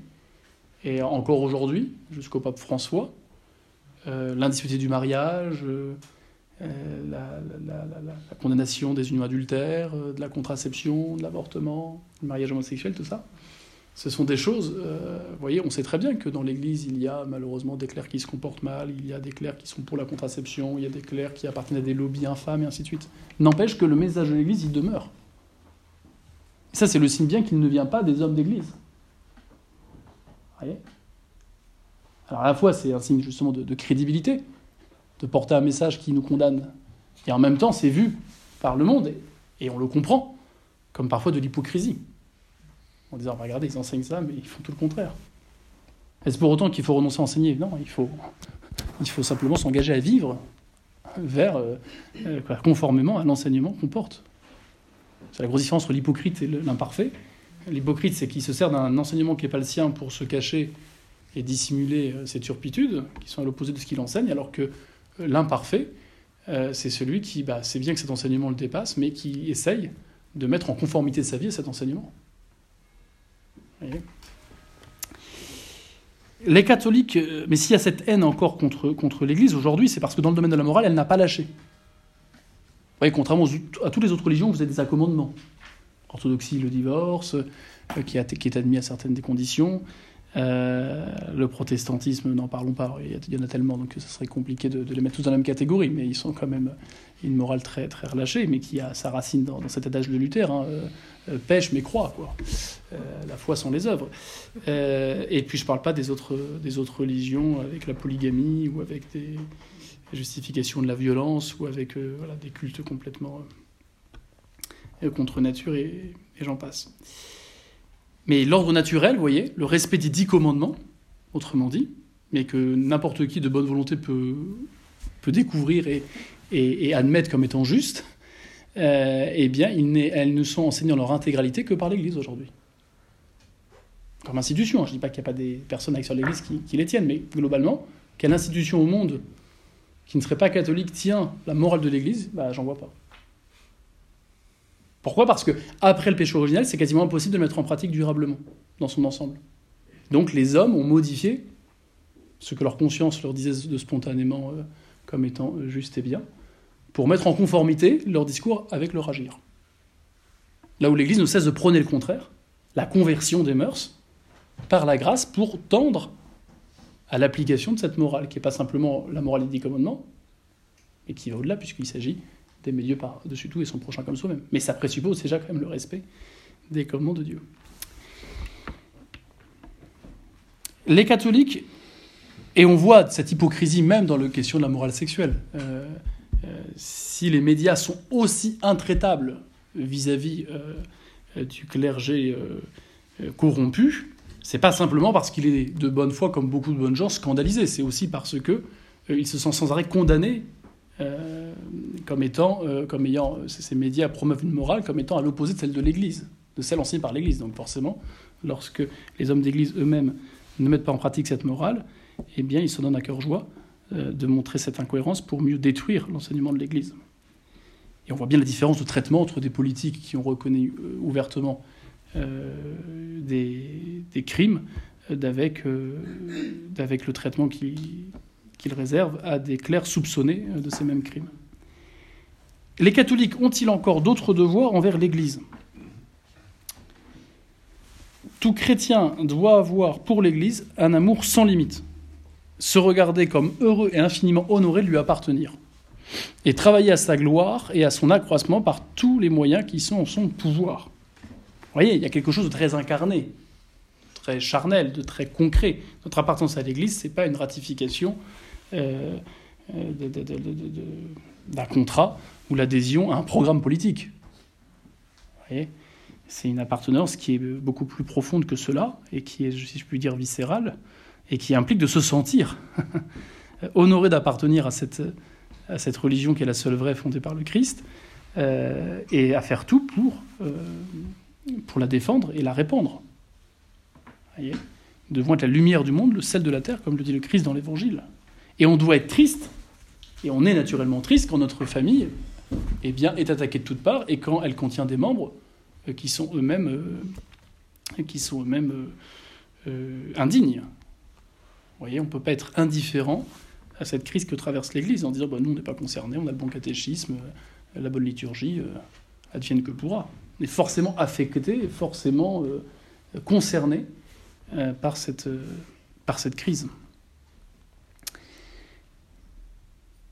Et encore aujourd'hui, jusqu'au pape François, euh, l'indissolubilité du mariage, euh, la, la, la, la, la condamnation des unions adultères, euh, de la contraception, de l'avortement, du mariage homosexuel, tout ça. Ce sont des choses, euh, vous voyez, on sait très bien que dans l'Église, il y a malheureusement des clercs qui se comportent mal, il y a des clercs qui sont pour la contraception, il y a des clercs qui appartiennent à des lobbies infâmes, et ainsi de suite. N'empêche que le message de l'Église, il demeure. Et ça, c'est le signe bien qu'il ne vient pas des hommes d'Église. Vous voyez ? Alors à la fois, c'est un signe justement de, de crédibilité, de porter un message qui nous condamne. Et en même temps, c'est vu par le monde, et, et on le comprend, comme parfois de l'hypocrisie. En disant, regardez, ils enseignent ça, mais ils font tout le contraire. Est-ce pour autant qu'il faut renoncer à enseigner ? Non, il faut, il faut simplement s'engager à vivre vers, euh, conformément à l'enseignement qu'on porte. C'est la grosse différence entre l'hypocrite et l'imparfait. L'hypocrite, c'est qu'il se sert d'un enseignement qui n'est pas le sien pour se cacher et dissimuler ses turpitudes, qui sont à l'opposé de ce qu'il enseigne, alors que l'imparfait, euh, c'est celui qui bah, sait bien que cet enseignement le dépasse, mais qui essaye de mettre en conformité sa vie à cet enseignement. Les catholiques, mais s'il y a cette haine encore contre, contre l'Église aujourd'hui, c'est parce que dans le domaine de la morale, elle n'a pas lâché. Vous voyez, contrairement aux, à toutes les autres religions, vous avez des accommodements. Orthodoxie, le divorce, euh, qui, a, qui est admis à certaines des conditions. Euh, le protestantisme, n'en parlons pas. Il y en a tellement, donc ça serait compliqué de, de les mettre tous dans la même catégorie. Mais ils sont quand même une morale très, très relâchée, mais qui a sa racine dans, dans cet adage de Luther. Hein, euh, Euh, pêche mais croit, quoi. Euh, la foi sans les œuvres. Euh, et puis je ne parle pas des autres, des autres religions avec la polygamie ou avec des justifications de la violence ou avec euh, voilà, des cultes complètement euh, contre nature et, et j'en passe. Mais l'ordre naturel, vous voyez, le respect des dix commandements, autrement dit, mais que n'importe qui de bonne volonté peut, peut découvrir et, et, et admettre comme étant juste. Euh, eh bien, ils elles ne sont enseignées en leur intégralité que par l'Église aujourd'hui. Comme institution. Hein. Je ne dis pas qu'il n'y a pas des personnes avec sur l'Église qui, qui les tiennent, mais globalement, quelle institution au monde qui ne serait pas catholique tient la morale de l'Église ? Bah, j'en vois pas. Pourquoi ? Parce que après le péché originel, c'est quasiment impossible de le mettre en pratique durablement, dans son ensemble. Donc les hommes ont modifié ce que leur conscience leur disait de spontanément euh, comme étant euh, juste et bien, pour mettre en conformité leur discours avec leur agir. Là où l'Église ne cesse de prôner le contraire, la conversion des mœurs, par la grâce, pour tendre à l'application de cette morale, qui n'est pas simplement la morale des dix commandements, mais qui va au-delà, puisqu'il s'agit d'aimer Dieu par-dessus tout et son prochain comme soi-même. Mais ça présuppose déjà quand même le respect des commandements de Dieu. Les catholiques, et on voit cette hypocrisie même dans la question de la morale sexuelle, euh, Euh, si les médias sont aussi intraitables vis-à-vis euh, du clergé euh, euh, corrompu, c'est pas simplement parce qu'il est de bonne foi, comme beaucoup de bonnes gens, scandalisé. C'est aussi parce que euh, il se sent sans arrêt condamné euh, comme étant, euh, comme ayant euh, ces médias promeuvent une morale comme étant à l'opposé de celle de l'Église, de celle enseignée par l'Église. Donc forcément, lorsque les hommes d'Église eux-mêmes ne mettent pas en pratique cette morale, eh bien ils se donnent à cœur joie de montrer cette incohérence pour mieux détruire l'enseignement de l'Église. Et on voit bien la différence de traitement entre des politiques qui ont reconnu ouvertement euh, des, des crimes d'avec, euh, d'avec le traitement qu'ils qu'ils réservent à des clercs soupçonnés de ces mêmes crimes. Les catholiques ont-ils encore d'autres devoirs envers l'Église ? Tout chrétien doit avoir pour l'Église un amour sans limite. Se regarder comme heureux et infiniment honoré de lui appartenir, et travailler à sa gloire et à son accroissement par tous les moyens qui sont en son pouvoir. Vous voyez, il y a quelque chose de très incarné, de très charnel, de très concret. Notre appartenance à l'Église, ce n'est pas une ratification euh, de, de, de, de, de, d'un contrat ou l'adhésion à un programme politique. Vous voyez, c'est une appartenance qui est beaucoup plus profonde que cela, et qui est, si je puis dire, viscérale, et qui implique de se sentir honoré d'appartenir à cette, à cette religion qui est la seule vraie fondée par le Christ, euh, et à faire tout pour, euh, pour la défendre et la répandre. Vous voyez, nous devons être la lumière du monde, le sel de la terre, comme le dit le Christ dans l'Évangile. Et on doit être triste, et on est naturellement triste quand notre famille eh bien, est attaquée de toutes parts, et quand elle contient des membres euh, qui sont eux-mêmes, euh, qui sont eux-mêmes euh, euh, indignes. Vous voyez, on ne peut pas être indifférent à cette crise que traverse l'Église en disant bah, « nous, on n'est pas concernés, on a le bon catéchisme, la bonne liturgie, euh, advienne que pourra ». On est forcément affecté, forcément euh, concernés euh, par, cette, euh, par cette crise.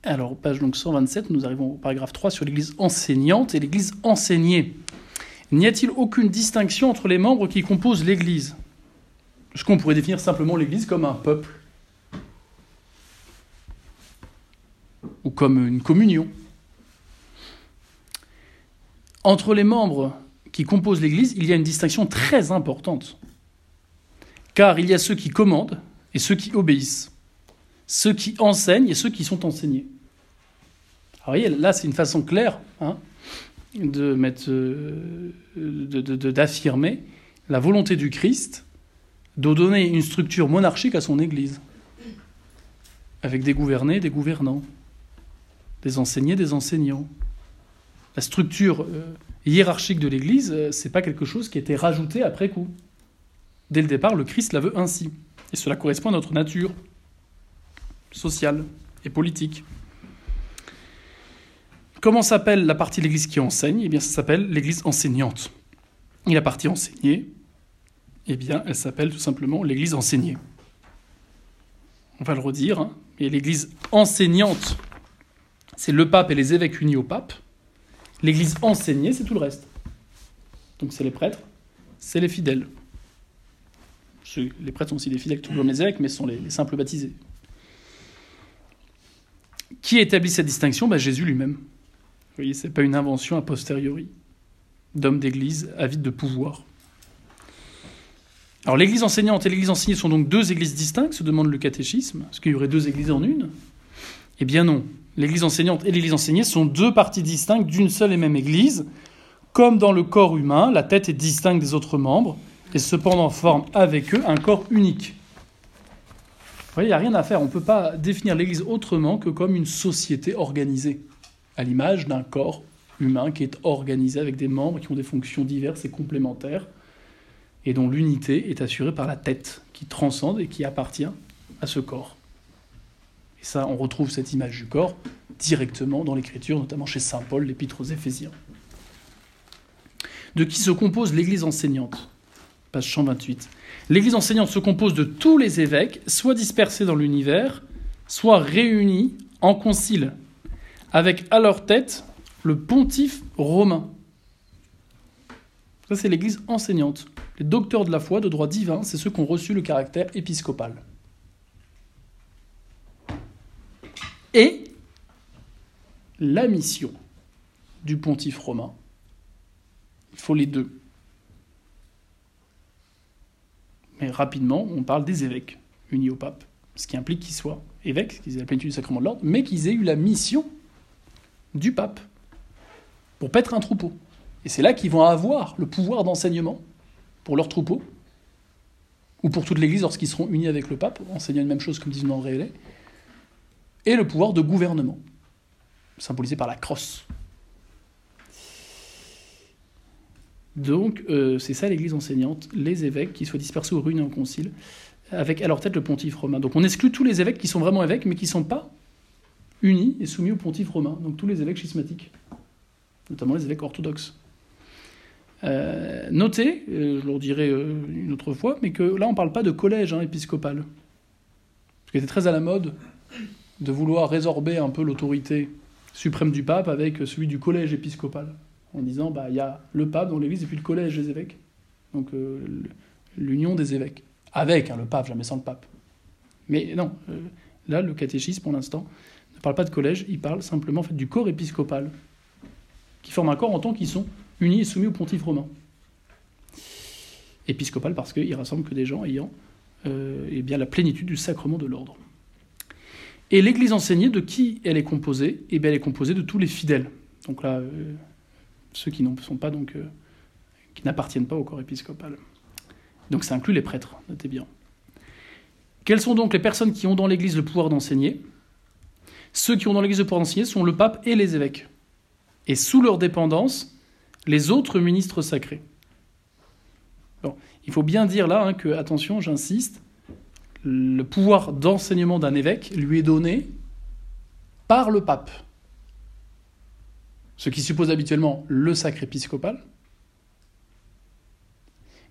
Alors, page donc cent vingt-sept, nous arrivons au paragraphe trois sur l'Église enseignante et l'Église enseignée. N'y a-t-il aucune distinction entre les membres qui composent l'Église ? Est-ce qu'on pourrait définir simplement l'Église comme un peuple ? Ou comme une communion ? Entre les membres qui composent l'Église, il y a une distinction très importante. Car il y a ceux qui commandent et ceux qui obéissent. Ceux qui enseignent et ceux qui sont enseignés. Alors, vous voyez, là, c'est une façon claire hein, de mettre, euh, de, de, de, d'affirmer la volonté du Christ de donner une structure monarchique à son Église, avec des gouvernés, des gouvernants, des enseignés, des enseignants. La structure euh, hiérarchique de l'Église, euh, c'est pas quelque chose qui a été rajouté après coup. Dès le départ, le Christ la veut ainsi. Et cela correspond à notre nature sociale et politique. Comment s'appelle la partie de l'Église qui enseigne ? Eh bien, ça s'appelle l'Église enseignante. Et la partie enseignée, eh bien, elle s'appelle tout simplement l'Église enseignée. On va le redire, hein. Et l'Église enseignante, c'est le pape et les évêques unis au pape. L'Église enseignée, c'est tout le reste. Donc c'est les prêtres, c'est les fidèles. Les prêtres sont aussi des fidèles, tout comme les évêques, mais ce sont les, les simples baptisés. Qui établit cette distinction ? Ben, Jésus lui-même. Vous voyez, ce n'est pas une invention a posteriori d'hommes d'Église avides de pouvoir. Alors l'Église enseignante et l'Église enseignée sont donc deux Églises distinctes, se demande le catéchisme. Est-ce qu'il y aurait deux Églises en une ? Eh bien non. L'Église enseignante et l'Église enseignée sont deux parties distinctes d'une seule et même Église. Comme dans le corps humain, la tête est distincte des autres membres et cependant forme avec eux un corps unique. Vous voyez, il n'y a rien à faire. On ne peut pas définir l'Église autrement que comme une société organisée, à l'image d'un corps humain qui est organisé avec des membres qui ont des fonctions diverses et complémentaires et dont l'unité est assurée par la tête qui transcende et qui appartient à ce corps. Ça, on retrouve cette image du corps directement dans l'Écriture, notamment chez saint Paul, l'épître aux Éphésiens. De qui se compose l'Église enseignante ? Page cent vingt-huit. L'Église enseignante se compose de tous les évêques, soit dispersés dans l'univers, soit réunis en concile, avec à leur tête le pontife romain. Ça, c'est l'Église enseignante. Les docteurs de la foi de droit divin, c'est ceux qui ont reçu le caractère épiscopal. Et la mission du pontife romain. Il faut les deux. Mais rapidement, on parle des évêques unis au pape, ce qui implique qu'ils soient évêques, qu'ils aient la plénitude du sacrement de l'ordre, mais qu'ils aient eu la mission du pape pour paître un troupeau. Et c'est là qu'ils vont avoir le pouvoir d'enseignement pour leur troupeau, ou pour toute l'Église lorsqu'ils seront unis avec le pape, enseignant une même chose comme disent Mortalium, et le pouvoir de gouvernement, symbolisé par la crosse. Donc, euh, c'est ça l'Église enseignante, les évêques qui soient dispersés ou réunis en concile, avec à leur tête le pontife romain. Donc on exclut tous les évêques qui sont vraiment évêques, mais qui ne sont pas unis et soumis au pontife romain. Donc tous les évêques schismatiques, notamment les évêques orthodoxes. Euh, notez, euh, je leur dirai euh, une autre fois, mais que là on ne parle pas de collège hein, épiscopal, ce qui était très à la mode, de vouloir résorber un peu l'autorité suprême du pape avec celui du collège épiscopal, en disant bah il y a le pape dans l'Église et puis le collège des évêques, donc euh, l'union des évêques, avec hein, le pape, jamais sans le pape. Mais non, euh, là, le catéchisme, pour l'instant, ne parle pas de collège, il parle simplement en fait, du corps épiscopal, qui forme un corps en tant qu'ils sont unis et soumis au pontife romain. Épiscopal parce qu'il rassemble que des gens ayant euh, eh bien, la plénitude du sacrement de l'ordre. Et l'Église enseignée, de qui elle est composée ? Eh bien, elle est composée de tous les fidèles. Donc là, euh, ceux qui n'en sont pas, donc, euh, qui n'appartiennent pas au corps épiscopal. Donc ça inclut les prêtres, notez bien. Quelles sont donc les personnes qui ont dans l'Église le pouvoir d'enseigner ? Ceux qui ont dans l'Église le pouvoir d'enseigner sont le pape et les évêques. Et sous leur dépendance, les autres ministres sacrés. Alors, il faut bien dire là hein, que, attention, j'insiste, le pouvoir d'enseignement d'un évêque lui est donné par le pape. Ce qui suppose habituellement le sacre épiscopal.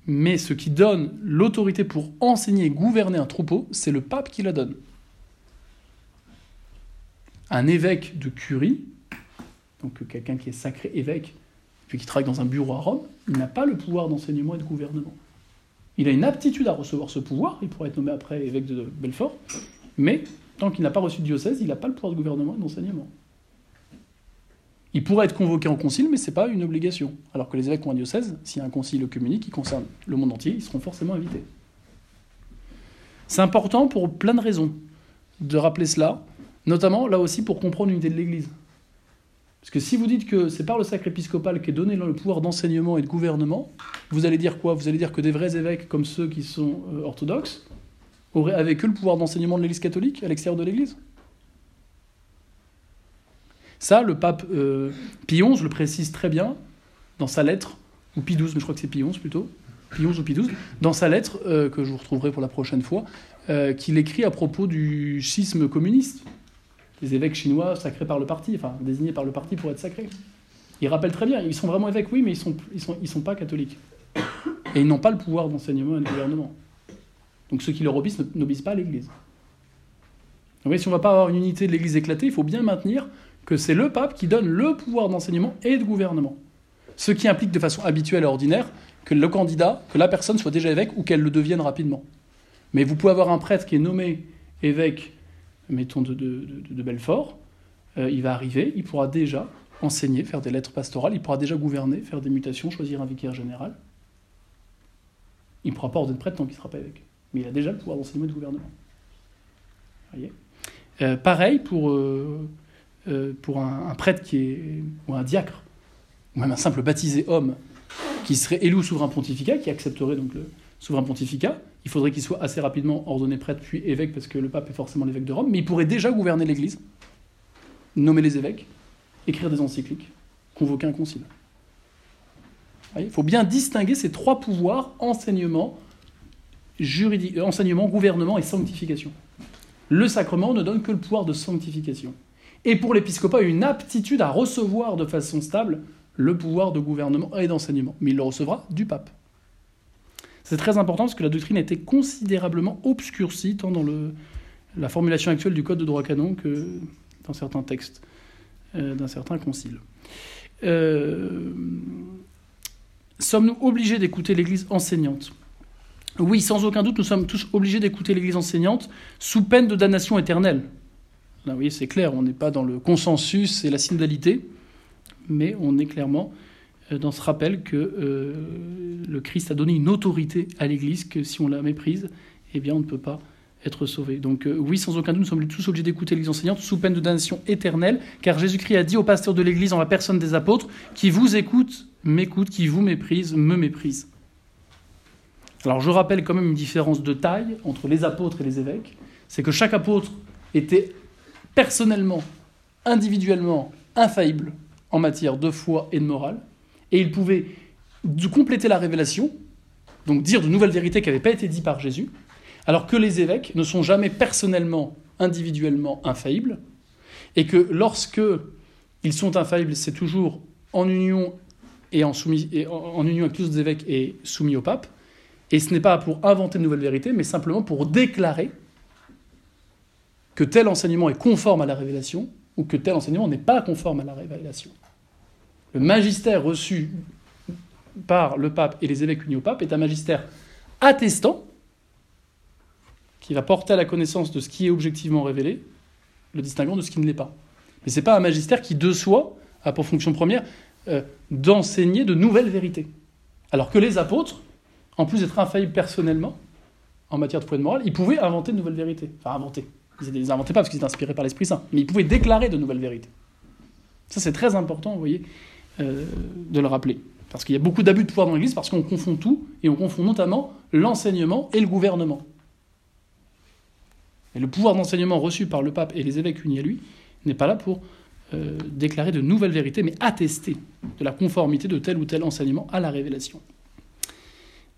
Mais ce qui donne l'autorité pour enseigner et gouverner un troupeau, c'est le pape qui la donne. Un évêque de curie, donc quelqu'un qui est sacré évêque, puis qui travaille dans un bureau à Rome, il n'a pas le pouvoir d'enseignement et de gouvernement. Il a une aptitude à recevoir ce pouvoir, il pourrait être nommé après évêque de Belfort, mais tant qu'il n'a pas reçu de diocèse, il n'a pas le pouvoir de gouvernement et d'enseignement. Il pourrait être convoqué en concile, mais ce n'est pas une obligation. Alors que les évêques ont un diocèse, s'il y a un concile œcuménique qui concerne le monde entier, ils seront forcément invités. C'est important pour plein de raisons de rappeler cela, notamment là aussi pour comprendre l'unité de l'Église. Parce que si vous dites que c'est par le sacre épiscopal qu'est donné le pouvoir d'enseignement et de gouvernement, vous allez dire quoi ? Vous allez dire que des vrais évêques, comme ceux qui sont euh, orthodoxes, auraient avec eux le pouvoir d'enseignement de l'Église catholique à l'extérieur de l'Église ? Ça, le pape euh, Pie onze le précise très bien dans sa lettre, ou Pie douze, mais je crois que c'est Pie onze plutôt, Pie onze ou Pie douze, dans sa lettre, euh, que je vous retrouverai pour la prochaine fois, euh, qu'il écrit à propos du schisme communiste, des évêques chinois sacrés par le parti, enfin désignés par le parti pour être sacrés. Il rappelle très bien, ils sont vraiment évêques, oui, mais ils ne sont, ils sont, ils sont pas catholiques. Et ils n'ont pas le pouvoir d'enseignement et de gouvernement. Donc ceux qui leur obéissent n'obéissent pas à l'Église. Vous voyez, si on ne va pas avoir une unité de l'Église éclatée, il faut bien maintenir que c'est le pape qui donne le pouvoir d'enseignement et de gouvernement. Ce qui implique de façon habituelle et ordinaire que le candidat, que la personne soit déjà évêque ou qu'elle le devienne rapidement. Mais vous pouvez avoir un prêtre qui est nommé évêque, mettons, de, de, de, de Belfort, euh, il va arriver, il pourra déjà enseigner, faire des lettres pastorales, il pourra déjà gouverner, faire des mutations, choisir un vicaire général. Il ne pourra pas ordonner prêtre tant qu'il ne sera pas évêque. Mais il a déjà le pouvoir d'enseignement et de gouvernement. Vous voyez euh, pareil pour... Euh, Euh, pour un, un prêtre qui est, ou un diacre, ou même un simple baptisé homme qui serait élu souverain pontificat, qui accepterait donc le souverain pontificat, il faudrait qu'il soit assez rapidement ordonné prêtre puis évêque parce que le pape est forcément l'évêque de Rome, mais il pourrait déjà gouverner l'Église, nommer les évêques, écrire des encycliques, convoquer un concile. Il faut bien distinguer ces trois pouvoirs, enseignement, juridique, euh, enseignement, gouvernement et sanctification. Le sacrement ne donne que le pouvoir de sanctification. Et pour l'épiscopat, une aptitude à recevoir de façon stable le pouvoir de gouvernement et d'enseignement. Mais il le recevra du pape. C'est très important parce que la doctrine a été considérablement obscurcie, tant dans le, la formulation actuelle du Code de droit canon que dans certains textes euh, d'un certain concile. Euh, sommes-nous obligés d'écouter l'Église enseignante ? Oui, sans aucun doute, nous sommes tous obligés d'écouter l'Église enseignante sous peine de damnation éternelle. Là, vous voyez, c'est clair, on n'est pas dans le consensus et la synodalité, mais on est clairement dans ce rappel que euh, le Christ a donné une autorité à l'Église, que si on la méprise, eh bien, on ne peut pas être sauvé. Donc euh, oui, sans aucun doute, nous sommes tous obligés d'écouter l'Église enseignante sous peine de damnation éternelle, car Jésus-Christ a dit aux pasteurs de l'Église, en la personne des apôtres, « Qui vous écoute, m'écoute, qui vous méprise, me méprise. » Alors je rappelle quand même une différence de taille entre les apôtres et les évêques, c'est que chaque apôtre était... personnellement, individuellement, infaillible en matière de foi et de morale, et il pouvait compléter la révélation, donc dire de nouvelles vérités qui n'avaient pas été dites par Jésus, alors que les évêques ne sont jamais personnellement, individuellement infaillibles, et que lorsque ils sont infaillibles, c'est toujours en union et en, soumis, et en, en union avec tous les évêques et soumis au pape, et ce n'est pas pour inventer de nouvelles vérités, mais simplement pour déclarer que tel enseignement est conforme à la révélation ou que tel enseignement n'est pas conforme à la révélation. Le magistère reçu par le pape et les évêques unis au pape est un magistère attestant qui va porter à la connaissance de ce qui est objectivement révélé, le distinguant de ce qui ne l'est pas. Mais ce n'est pas un magistère qui, de soi, a pour fonction première euh, d'enseigner de nouvelles vérités. Alors que les apôtres, en plus d'être infaillibles personnellement, en matière de foi et de morale, ils pouvaient inventer de nouvelles vérités. Enfin, inventer. Ils ne les inventaient pas parce qu'ils étaient inspirés par l'Esprit Saint, mais ils pouvaient déclarer de nouvelles vérités. Ça, c'est très important, vous voyez, euh, de le rappeler. Parce qu'il y a beaucoup d'abus de pouvoir dans l'Église, parce qu'on confond tout, et on confond notamment l'enseignement et le gouvernement. Et le pouvoir d'enseignement reçu par le pape et les évêques unis à lui n'est pas là pour euh, déclarer de nouvelles vérités, mais attester de la conformité de tel ou tel enseignement à la révélation.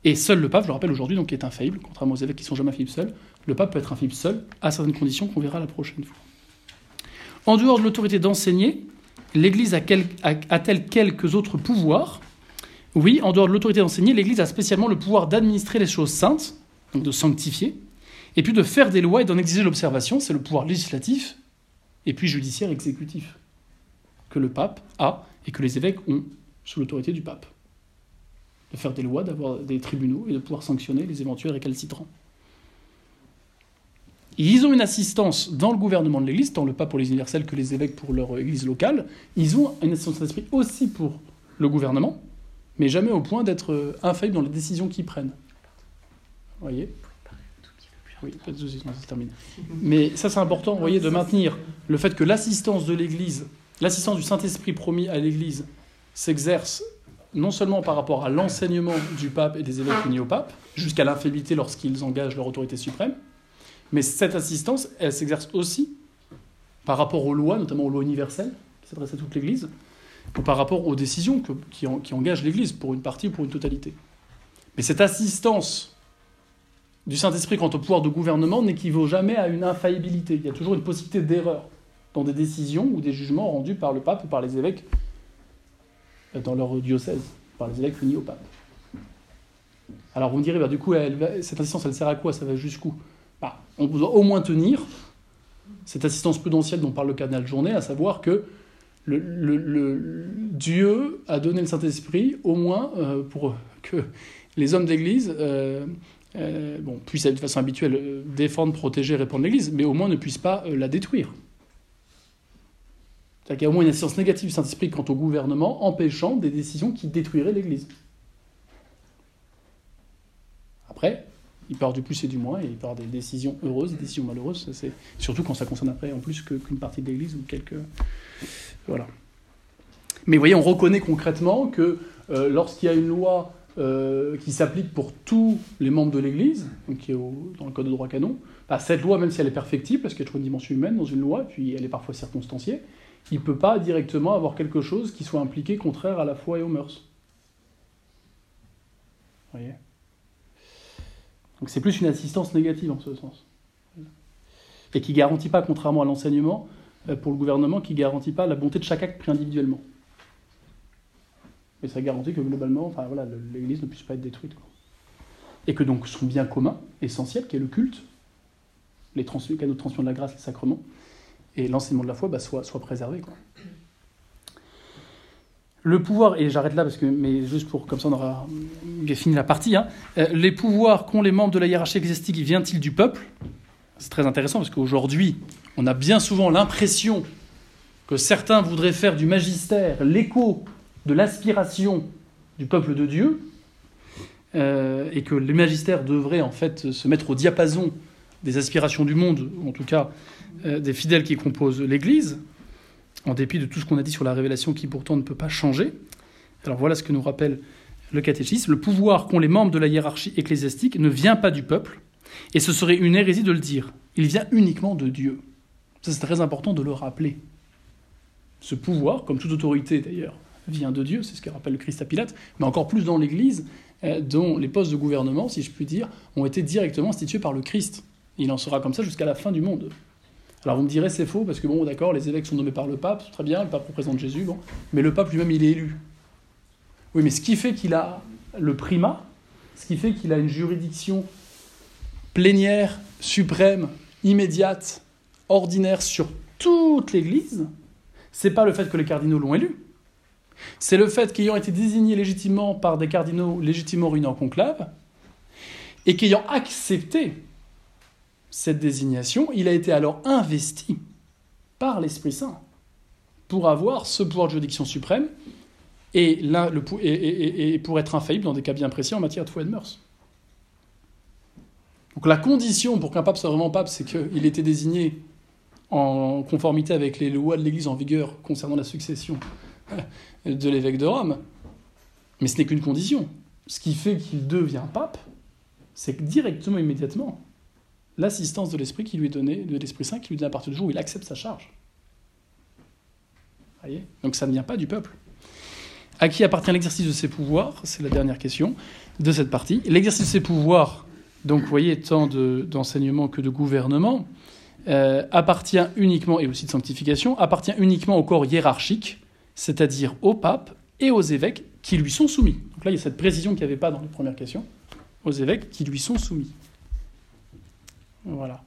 Et seul le pape, je le rappelle aujourd'hui, donc, est infaillible, contrairement aux évêques qui ne sont jamais infaillibles seuls. Le pape peut être infaillible seul, à certaines conditions qu'on verra la prochaine fois. En dehors de l'autorité d'enseigner, l'Église a quel... a... a-t-elle quelques autres pouvoirs ? Oui, en dehors de l'autorité d'enseigner, l'Église a spécialement le pouvoir d'administrer les choses saintes, donc de sanctifier, et puis de faire des lois et d'en exiger l'observation. C'est le pouvoir législatif et puis judiciaire exécutif que le pape a et que les évêques ont sous l'autorité du pape. De faire des lois, d'avoir des tribunaux et de pouvoir sanctionner les éventuels récalcitrants. Ils ont une assistance dans le gouvernement de l'Église, tant le pape pour les universels que les évêques pour leur Église locale. Ils ont une assistance d'esprit aussi pour le gouvernement, mais jamais au point d'être infaillibles dans les décisions qu'ils prennent. Vous voyez ? Oui, pas de soucis, non, ça se termine. Mais ça, c'est important, vous voyez, de maintenir le fait que l'assistance de l'Église, l'assistance du Saint-Esprit promis à l'Église s'exerce non seulement par rapport à l'enseignement du pape et des évêques unis au pape, jusqu'à l'infébilité lorsqu'ils engagent leur autorité suprême, mais cette assistance, elle s'exerce aussi par rapport aux lois, notamment aux lois universelles, qui s'adressent à toute l'Église, ou par rapport aux décisions que, qui, en, qui engagent l'Église pour une partie ou pour une totalité. Mais cette assistance du Saint-Esprit quant au pouvoir de gouvernement n'équivaut jamais à une infaillibilité. Il y a toujours une possibilité d'erreur dans des décisions ou des jugements rendus par le pape ou par les évêques dans leur diocèse, par les évêques unis au pape. Alors vous me direz, bah, du coup, elle va, cette assistance, elle sert à quoi ? Ça va jusqu'où ? bah, On doit au moins tenir cette assistance prudentielle dont parle le cardinal Journet, à savoir que le, le, le, Dieu a donné le Saint-Esprit au moins euh, pour que les hommes d'Église... Euh, Euh, bon, puisse de façon habituelle euh, défendre, protéger, répandre l'Église, mais au moins ne puisse pas euh, la détruire. C'est-à-dire qu'il y a au moins une assistance négative du Saint-Esprit quant au gouvernement, empêchant des décisions qui détruiraient l'Église. Après, il part du plus et du moins, et il part des décisions heureuses, des décisions malheureuses, c'est... surtout quand ça concerne après en plus que, qu'une partie de l'Église ou quelques... Voilà. Mais vous voyez, on reconnaît concrètement que euh, lorsqu'il y a une loi... Euh, qui s'applique pour tous les membres de l'Église, donc qui est au, dans le code de droit canon, bah, cette loi, même si elle est perfectible, parce qu'il y a toujours une dimension humaine dans une loi, et puis elle est parfois circonstanciée, il ne peut pas directement avoir quelque chose qui soit impliqué contraire à la foi et aux mœurs. Vous voyez ? Donc c'est plus une assistance négative en ce sens. Et qui ne garantit pas, contrairement à l'enseignement, pour le gouvernement, qui ne garantit pas la bonté de chaque acte pris individuellement. Mais ça garantit que globalement, enfin, voilà, l'Église ne puisse pas être détruite, quoi. Et que donc son bien commun, essentiel, qui est le culte, les, trans- les canaux de transmission de la grâce, les sacrements, et l'enseignement de la foi, bah, soit, soit préservé, quoi. Le pouvoir, et j'arrête là, parce que, mais juste pour, comme ça on aura fini la partie, hein, les pouvoirs qu'ont les membres de la hiérarchie ecclésiastique, viennent-ils du peuple ? C'est très intéressant, parce qu'aujourd'hui, on a bien souvent l'impression que certains voudraient faire du magistère l'écho de l'aspiration du peuple de Dieu, euh, et que les magistères devraient en fait se mettre au diapason des aspirations du monde, ou en tout cas euh, des fidèles qui composent l'Église, en dépit de tout ce qu'on a dit sur la révélation qui pourtant ne peut pas changer. Alors voilà ce que nous rappelle le catéchisme. Le pouvoir qu'ont les membres de la hiérarchie ecclésiastique ne vient pas du peuple, et ce serait une hérésie de le dire. Il vient uniquement de Dieu. Ça, c'est très important de le rappeler. Ce pouvoir, comme toute autorité d'ailleurs, vient de Dieu, c'est ce que rappelle le Christ à Pilate, mais encore plus dans l'Église, euh, dont les postes de gouvernement, si je puis dire, ont été directement institués par le Christ. Il en sera comme ça jusqu'à la fin du monde. Alors vous me direz, c'est faux, parce que bon, d'accord, les évêques sont nommés par le pape, très bien, le pape représente Jésus, bon, mais le pape lui-même, il est élu. Oui, mais ce qui fait qu'il a le primat, ce qui fait qu'il a une juridiction plénière, suprême, immédiate, ordinaire sur toute l'Église, c'est pas le fait que les cardinaux l'ont élu, c'est le fait qu'ayant été désignés légitimement par des cardinaux légitimement réunis en conclave, et qu'ayant accepté cette désignation, il a été alors investi par l'Esprit Saint pour avoir ce pouvoir de juridiction suprême et, l'un, le, et, et, et pour être infaillible dans des cas bien précis en matière de foi et de mœurs. Donc la condition pour qu'un pape soit vraiment pape, c'est qu'il ait été désigné en conformité avec les lois de l'Église en vigueur concernant la succession de l'évêque de Rome. Mais ce n'est qu'une condition. Ce qui fait qu'il devient pape, c'est directement, immédiatement, l'assistance de l'Esprit qui lui est donnée, de l'Esprit Saint qui lui donne à partir du jour où il accepte sa charge. Vous voyez ? Donc ça ne vient pas du peuple. À qui appartient l'exercice de ses pouvoirs ? C'est la dernière question de cette partie. L'exercice de ses pouvoirs, donc vous voyez, tant de, d'enseignement que de gouvernement, euh, appartient uniquement, et aussi de sanctification, appartient uniquement au corps hiérarchique, c'est-à-dire au pape et aux évêques qui lui sont soumis. Donc là, il y a cette précision qu'il n'y avait pas dans les premières questions, aux évêques qui lui sont soumis. Voilà.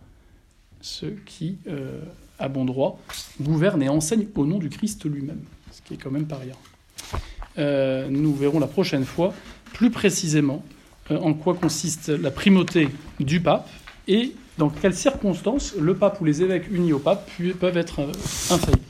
Ceux qui, euh, à bon droit, gouvernent et enseignent au nom du Christ lui-même, ce qui est quand même pas rien. Euh, nous verrons la prochaine fois plus précisément euh, en quoi consiste la primauté du pape et dans quelles circonstances le pape ou les évêques unis au pape peuvent être infaillibles.